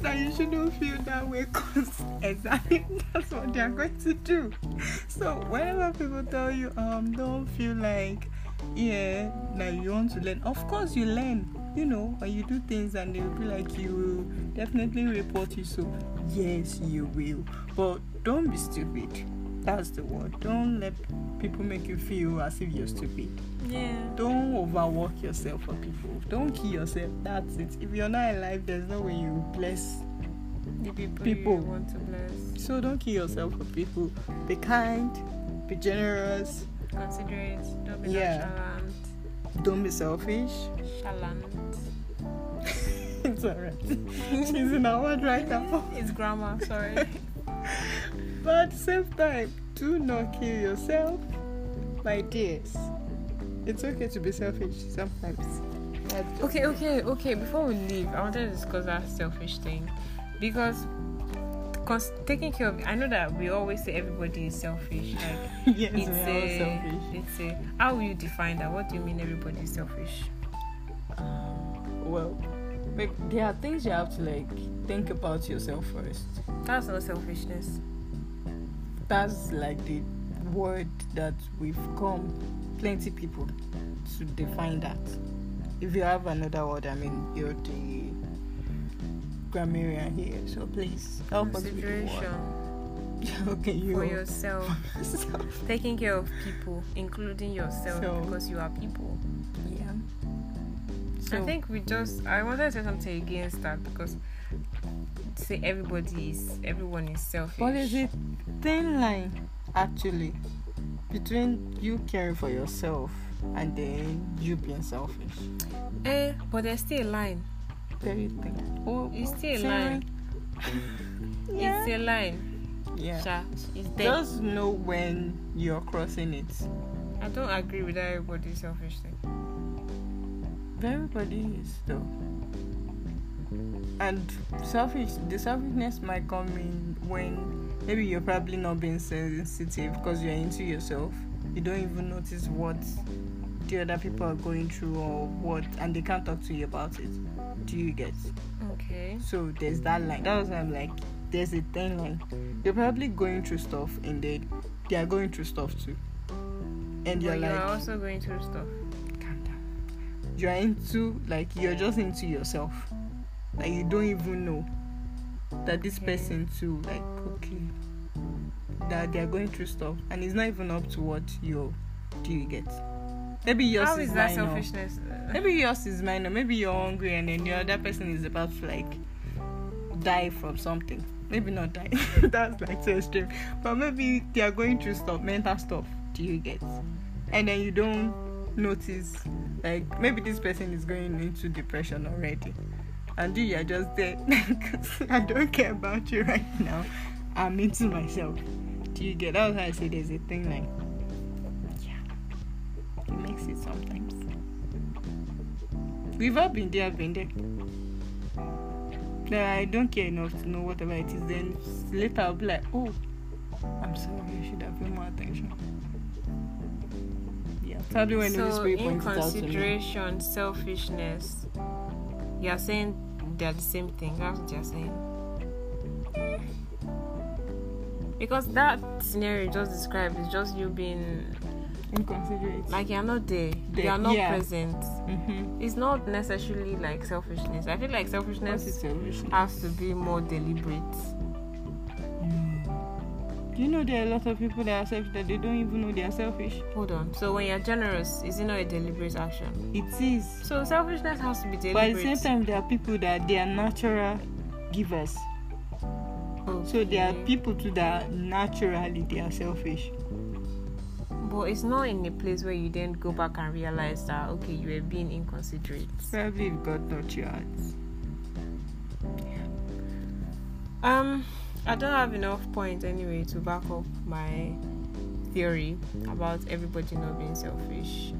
that you shouldn't feel that way, because exactly that's what they're going to do. So whenever people tell you, um, don't feel like, yeah, like you want to learn, of course you learn, you know, when you do things, and they will be like, you will definitely report you, so yes, you will, but don't be stupid. That's the word. Don't let people make you feel as if you're stupid. Yeah. Don't overwork yourself for people. Don't kill yourself. That's it. If you're not alive, there's no way you bless the people, people. you want to bless. So don't kill yourself for people. Be kind. Be generous. Considerate. Don't be yeah. nonchalant. Don't be selfish. Chalant. It's alright. It's in our word right now. It's grammar. Sorry. But same time, do not kill yourself, my dears. It's okay to be selfish sometimes. Okay, okay, okay. Before we leave, I wanted to discuss that selfish thing, because cons- taking care of. I know that we always say everybody is selfish. Like, yes, it's we are a, all selfish. It's a, how will you define that? What do you mean everybody is selfish? Um, well, there are things you have to like think about yourself first. That's not selfishness. That's like the word that we've come plenty people to define that. If you have another word, I mean, you're the grammarian here, so please help us with the word. Okay, you for yourself. For yourself. Taking care of people, including yourself, so, because you are people. Yeah. So, I think we just. I wanted to say something against that, because say everybody is, everyone is selfish. But there's a thin line actually between you caring for yourself and then you being selfish. Eh, but there's still a line. fairy thing. Oh, it's still a line. Yeah. It's a line. Yeah. It's just know when you're crossing it. I don't agree with everybody's selfish thing. Everybody is though. And selfish, the selfishness might come in when maybe you're probably not being sensitive because you're into yourself. You don't even notice what the other people are going through or what, and they can't talk to you about it. Do you get? Okay. So there's that line. That was why I'm like, there's a thin line. You're probably going through stuff, and they they are going through stuff too. And you're like, you're also going through stuff. Calm down. You're into like you're just into yourself. Like you don't even know that this okay. person too, like okay, that they are going through stuff, and it's not even up to what you do. You get? Maybe yours How is, is that minor. Selfishness? Maybe yours is minor. Maybe you're hungry, and then the other person is about to like die from something. Maybe not die. That's like so extreme. But maybe they are going through stuff, mental stuff. Do you get? And then you don't notice. Like maybe this person is going into depression already. And you are just there. I don't care about you right now. I'm into myself. Do you get out? I say there's a thing like, yeah, it makes it sometimes. We've all been there, been there. Now I don't care enough to know whatever it is. Then later I'll be like, oh, I'm sorry. You should have paid more attention. Yeah, probably when so the spirit points out to me. So in consideration, selfishness. You are saying they are the same thing. That's what you are saying. Because that scenario you just described is just you being inconsiderate. Like you are not there. The, you are not yeah. present. Mm-hmm. It's not necessarily like selfishness. I feel like selfishness, selfishness? has to be more deliberate. Mm. Do you know there are a lot of people that are selfish that they don't even know they are selfish? Hold on. So when you are generous, is it not a deliberate action? It is. So selfishness has to be deliberate. But at the same time, there are people that they are natural givers. Okay. So there are people too that naturally they are selfish. But it's not in a place where you then go back and realize that, okay, you were being inconsiderate. Probably if God taught you heart. Um, I don't have enough points anyway to back up my theory about everybody not being selfish.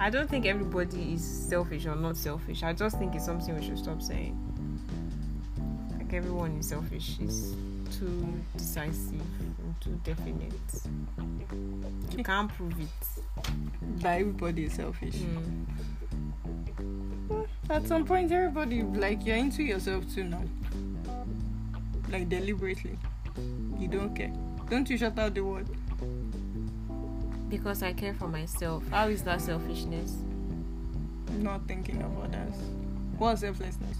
I don't think everybody is selfish or not selfish. I just think it's something we should stop saying. Like everyone is selfish. It's too decisive and too definite. You can't prove it. That everybody is selfish. Mm. At some point, everybody, like, you're into yourself too now. Like, deliberately. You don't care. Don't you shut out the world? Because I care for myself. How is that selfishness? Not thinking of others. What's selflessness?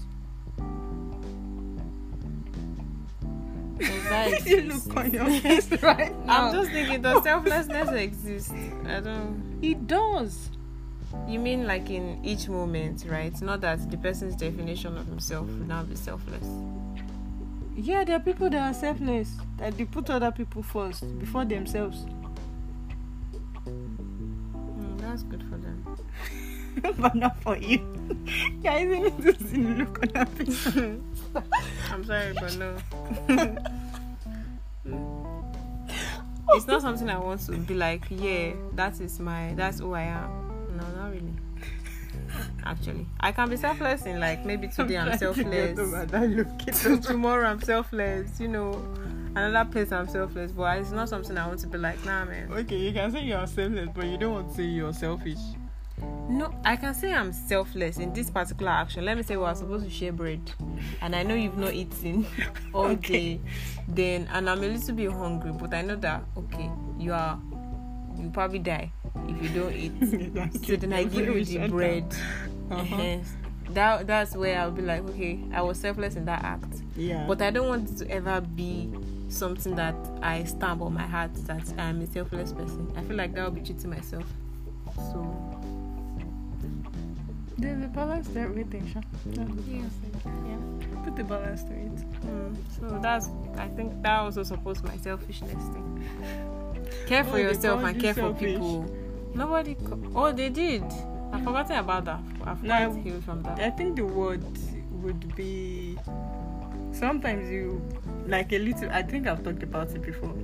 Does that exist? You look on your face, right? Now. I'm just thinking, does selflessness exist? I don't. It does. You mean like in each moment, right? Not that the person's definition of himself will now be selfless. Yeah, there are people that are selfless, that they put other people first before themselves. That's good for them. But not for you. Yeah, isn't it just in look on that picture? I'm sorry, but no. It's not something I want to be like, yeah, that is my, that's who I am. No, not really. Actually, I can be selfless in like, maybe today I'm, I'm selfless. To tomorrow I'm selfless, you know. Another place I'm selfless, but it's not something I want to be like, nah, man. Okay, you can say you're selfless, but you don't want to say you're selfish. No, I can say I'm selfless in this particular action. Let me say we are supposed to share bread, and I know you've not eaten all okay. day. Then, and I'm a little bit hungry, but I know that okay, you are, you probably die if you don't eat. So then I give you the bread. Uh-huh. That that's where I'll be like, okay, I was selfless in that act. Yeah. But I don't want it to ever be something that I stamp on my heart that I'm a selfless person. I feel like that would be cheating myself. So there's a balance to everything, Sha. Yeah. Put the balance to it. Mm. So that's I think that also supports my selfishness thing. Care for oh, yourself and care selfish. For people. Nobody. Co- oh, they did. I forgot about that. I forgot no, to hear from that. I think the word would be sometimes you like a little. I think I've talked about it before.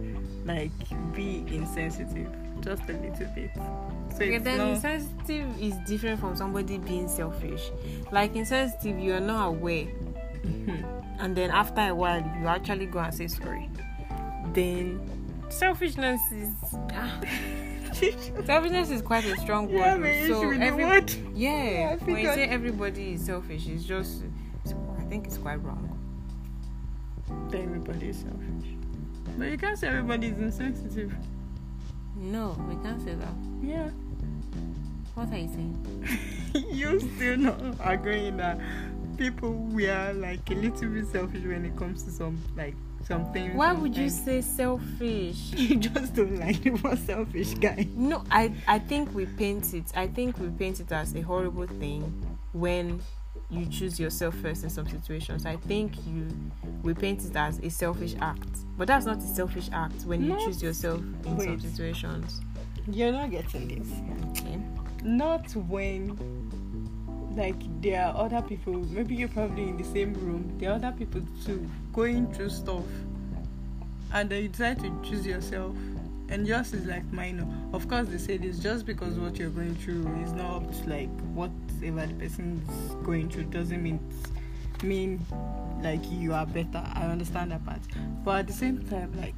Like be insensitive, just a little bit. So okay, then not... insensitive is different from somebody being selfish. Like insensitive, you are not aware, mm-hmm. and then after a while, you actually go and say sorry. Then selfishness is. Ah. Selfishness is quite a strong word. Yeah, man, so really every, word. Yeah, yeah when you say everybody is selfish, it's just it's, I think it's quite wrong. Everybody is selfish, but you can't say everybody is insensitive. No, we can't say that. Yeah. What are you saying? You still not agreeing that people we are like a little bit selfish when it comes to some like. Something. Why something. Would you say selfish? You just don't like the word selfish, guy. No, I, I think we paint it. I think we paint it as a horrible thing when you choose yourself first in some situations. I think you we paint it as a selfish act, but that's not a selfish act when not, you choose yourself in wait, some situations. You're not getting this. Okay. Not when. Like there are other people, maybe you're probably in the same room, there are other people too going through stuff, and then you decide to choose yourself, and yours is like minor. Of course, they say this just because what you're going through is not up to like whatever the person is going through doesn't mean mean like you are better. I understand that part, but at the same time, like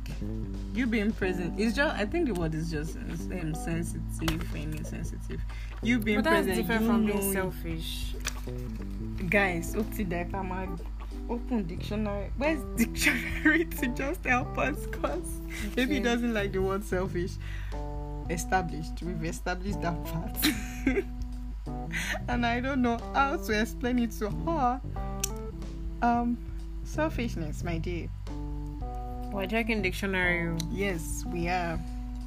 you being present is just. I think the word is just um, sensitive and insensitive. You being but present is different from being knowing. Selfish. Guys, open dictionary. Where's dictionary to just help us? Cause okay. If he doesn't like the word selfish, established. We've established that part, and I don't know how to explain it to her. Um, selfishness, my dear. We're checking dictionary. Yes, we are.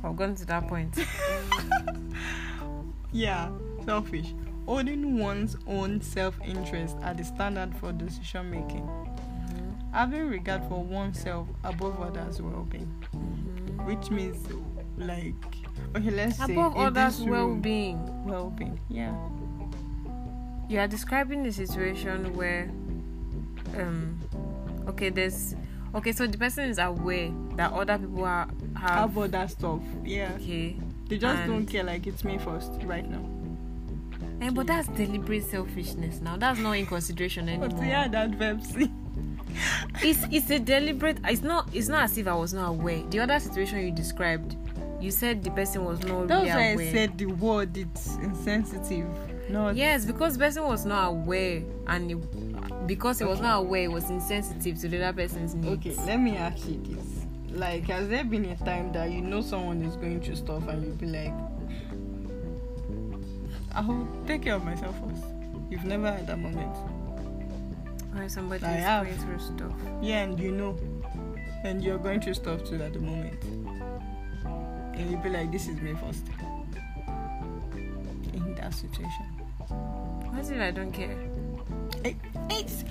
We've gotten to that point. Yeah, selfish. Holding one's own self-interest at the standard for decision-making. Mm-hmm. Having regard for oneself above others' well-being. Mm-hmm. Which means, like, okay, let's above say... Above others' well-being. Well-being, yeah. You are describing a situation where... Um, okay, there's okay, so the person is aware that other people are have about that stuff, yeah. Okay, they just and don't care, like it's me first right now. And but that's deliberate selfishness now, that's not in consideration anymore. But yeah, that verb C. it's it's a deliberate, it's not it's not as if I was not aware. The other situation you described, you said the person was not that's really aware. That's why I said the word it's insensitive. No, yes, because the person was not aware and it, because he was okay. not aware, he was insensitive to the other person's needs. Okay, let me ask you this. Like, has there been a time that you know someone is going through stuff and you'll be like, I'll take care of myself first? You've never had that moment. Or somebody is going through stuff. Yeah, and you know. And you're going through stuff too at the moment. And you'll be like, this is me first. In that situation. What if I don't care? It, it's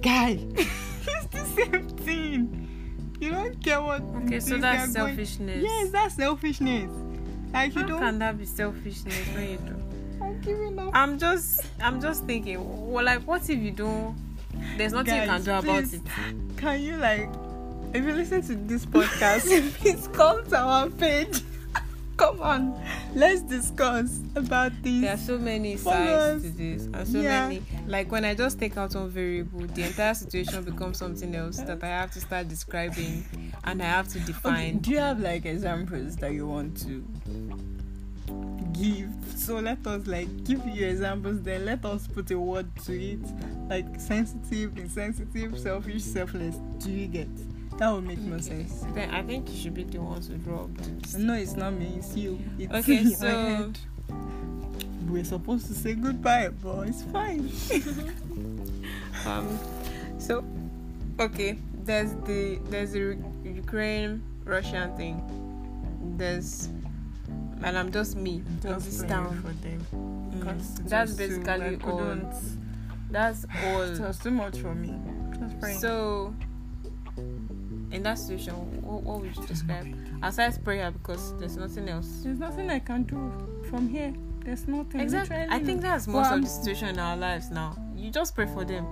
guy. It's the same thing. You don't care what. Okay, so that's selfishness. Going. Yes, that's selfishness. Like How you don't. How can that be selfishness when you don't? I'm giving up. I'm just, I'm just thinking. Well, like, what if you don't? There's nothing Guys, you can do about please, it. Can you like, if you listen to this podcast, please come to our page. Come on, let's discuss about this. There are so many sides to this, and so yeah. many. Like when I just take out one variable, the entire situation becomes something else that I have to start describing, and I have to define. Okay, do you have like examples that you want to give? So let us like give you examples. Then let us put a word to it, like sensitive, insensitive, selfish, selfless. Do you get? That would make no sense. Then I think you should be the ones who dropped. No, it's not me. It's you. It's okay, so my head. We're supposed to say goodbye, but it's fine. um. So, okay. There's the there's the Ukraine Russian thing. There's, and I'm just me. Just this down for them. Mm. That's basically so all. That's all. It was too much for me. So. In that situation, what, what would you describe? Aside prayer, because there's nothing else. There's nothing I can do from here. There's nothing. Exactly. I think that's most well, of the situation in our lives now. You just pray for them.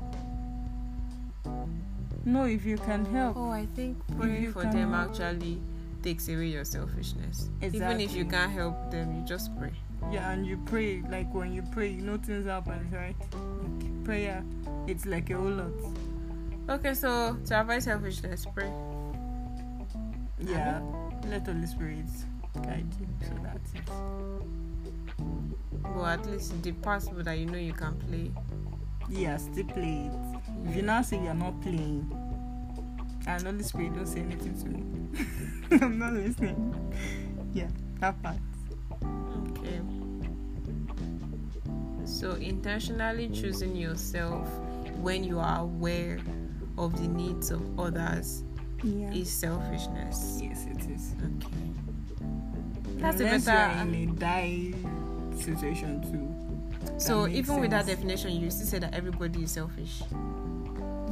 No, if you can help. Oh, I think praying for them help. Actually takes away your selfishness. Exactly. Even if you can't help them, you just pray. Yeah, and you pray. Like when you pray, you know things happen, right? Like prayer, it's like a whole lot. Okay, so to avoid selfishness, pray. Yeah, let Holy Spirit guide you. So that's it. Well, at least the possible that you know you can play. Yeah, still play it. If you now say you're not playing, and Holy Spirit don't say anything to me, I'm not listening. Yeah, that part. Okay. So intentionally choosing yourself when you are aware of the needs of others yeah. is selfishness. Yes, it is. Okay. That's Unless a better. You're in a die situation too. So even sense. With that definition, you still say that everybody is selfish.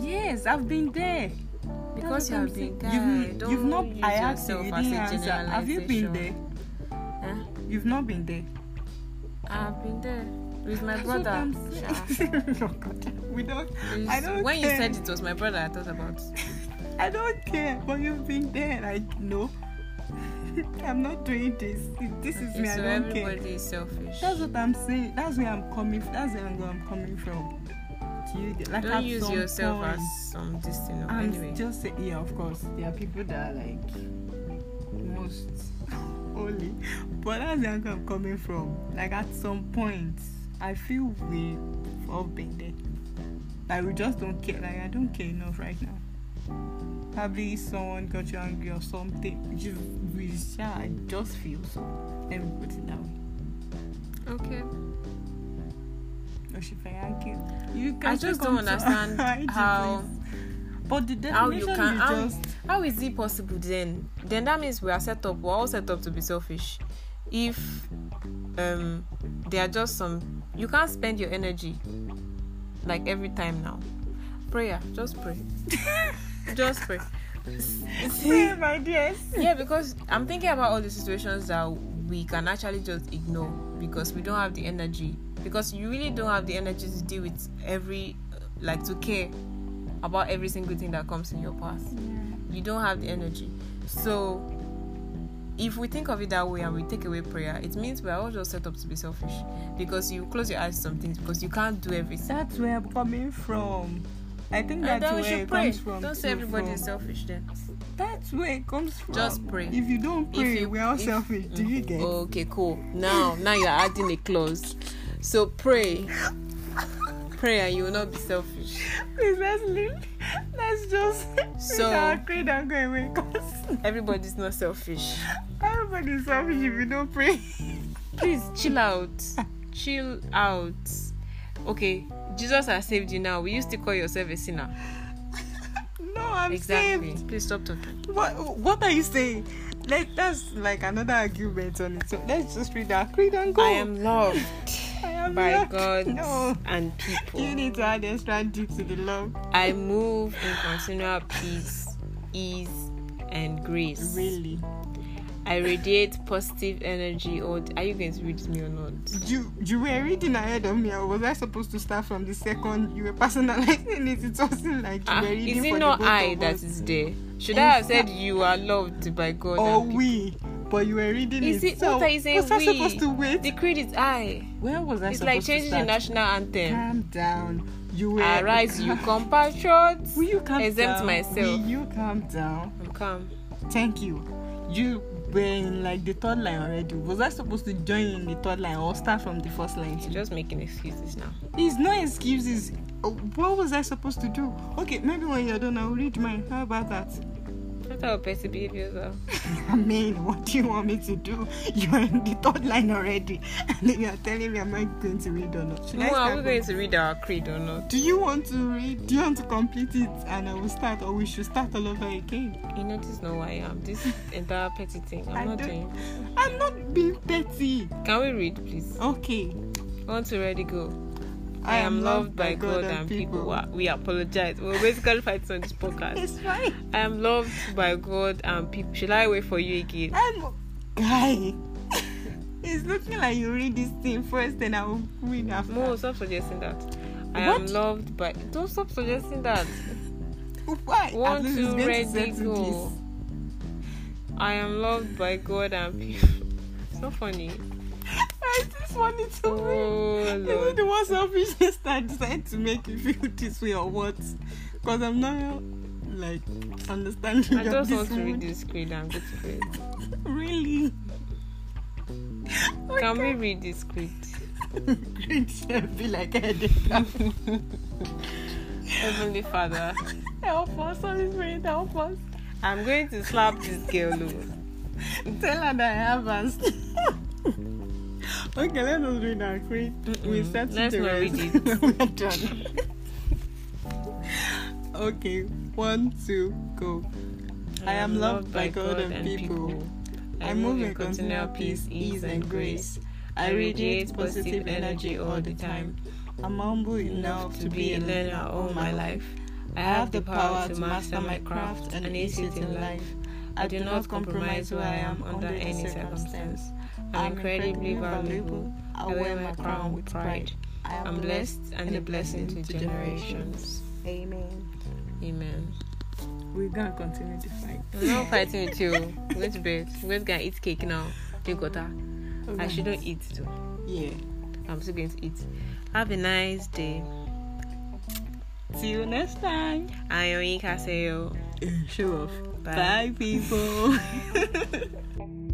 Yes, I've been there. Because you have been there. You've, Don't you've not. Use I asked you. You didn't answer. Have you been there? Huh? You've not been there. I've been there with my brother. Oh God, we don't. Please, I don't. When care. You said it was my brother, I thought about. I don't care, but you've been there. I know. I'm not doing this. This is okay, me. So I don't everybody care. Everybody is selfish. That's what I'm saying. That's where I'm coming. From. That's the angle I'm coming from. You, like don't use yourself point. As some distant of anyway. Just say, yeah, of course. There are people that are like most holy, but that's the angle I'm coming from. Like at some point, I feel we've all been there. Like we just don't care. Like I don't care enough right now. Probably someone got you angry or something. Just we I just feel so. Let me put it down. Okay. You I just don't understand how but the how you can how, just... how is it possible then then that means we are set up we're all set up to be selfish if um there are just some you can't spend your energy like every time now prayer just pray just pray pray my dears yeah because I'm thinking about all the situations that we can actually just ignore because we don't have the energy because you really don't have the energy to deal with every like to care about every single thing that comes in your path you don't have the energy so if we think of it that way and we take away prayer it means we're all just set up to be selfish because you close your eyes to some things because you can't do everything that's where I'm coming from I think that's where it pray. Comes from. Don't say everybody from. Is selfish then. That's where it comes from. Just pray. If you don't pray, you, we're all if, selfish. Do you get it? Okay, cool. Now, now you're adding a clause. So pray. Pray and you will not be selfish. Please, let's leave. Let's just so, our creed and go away. Everybody's not selfish. Everybody's selfish if you don't pray. Please, chill out. Chill out. Okay. Jesus has saved you now. Will you still call yourself a sinner? No, I'm exactly. saved. Please stop talking. What What are you saying? Let, that's like another argument on it. So let's just read that creed and go. I am loved I am by loved. God no. and people. You need to add extra deep to the love. I move in continual peace, ease, and grace. Really? I radiate positive energy. Or are you going to read me or not? You you were reading ahead of me. Or was I supposed to start from the second? You were personalizing it. It wasn't like you were reading uh, is it for not the I that us. Is there? Should and I have said you are loved by God? Or we? But you were reading is it. Is it so what are you saying? Was we? I supposed to wait? The creed is I. Where was I? It's supposed like changing to start? The national anthem. Calm down. You were. Arise, calm. You compatriots. Will you calm exempt down? Myself. Will you calm down? I'm calm. Thank you. You. We're in like the third line already. Was I supposed to join in the third line or start from the first line? You're just making excuses now. It's no excuses. What was I supposed to do? Okay, maybe when you're done, I'll read mine. How about that? That's how petty behaviors are. I mean, what do you want me to do? You're in the third line already. And then you're telling me, am I going to read or not? Should no, are we going to read our creed or not? Do you want to read? Do you want to complete it? And I will start, or we should start all over again. You know, this is not who I am. This entire petty thing. I'm I not doing. I'm not being petty. Can we read, please? Okay. One to ready go. I am loved by God, God and people. people. We apologize. We're basically fighting on this podcast. It's right. I am loved by God and people. Shall I wait for you again? I'm... Guy. It's looking like you read this thing first, then I will read after. No, stop suggesting that. I what? am loved by. Don't stop suggesting that. Why? One, two, ready, go. I am loved by God and people. So funny. It's just funny to oh, me. Lord. Is it the one selfishness that decided to make you feel this way or what? Because I'm not like understanding. I just want to read this script and go to bed. Really? Oh, can God. we read this script? I feel like I did that. Heavenly Father, help us, Holy Spirit, help us. I'm going to slap this girl, Lord. Tell her that I have asked. Okay, let us read our creed. We start with the rest. We are done. Okay, one, two, go. I, I am loved by God, God and people. people. I, I move in continual peace, ease, and grace. I radiate positive energy all the time. I'm humble enough to be a learner all my life. I have the power to master my craft and ace it in life. I do not compromise who I am under any circumstance. I'm incredibly valuable. I wear my crown with pride. I'm blessed and a blessing to generations. Amen. Amen. We're going to continue to fight. I'm not fighting with you. Wait a bit. We're going to eat cake now. Drink water. Okay. I shouldn't eat too. Yeah. I'm still going to eat. Have a nice day. See you next time. I am Kaseo. Show off. Bye, Bye people.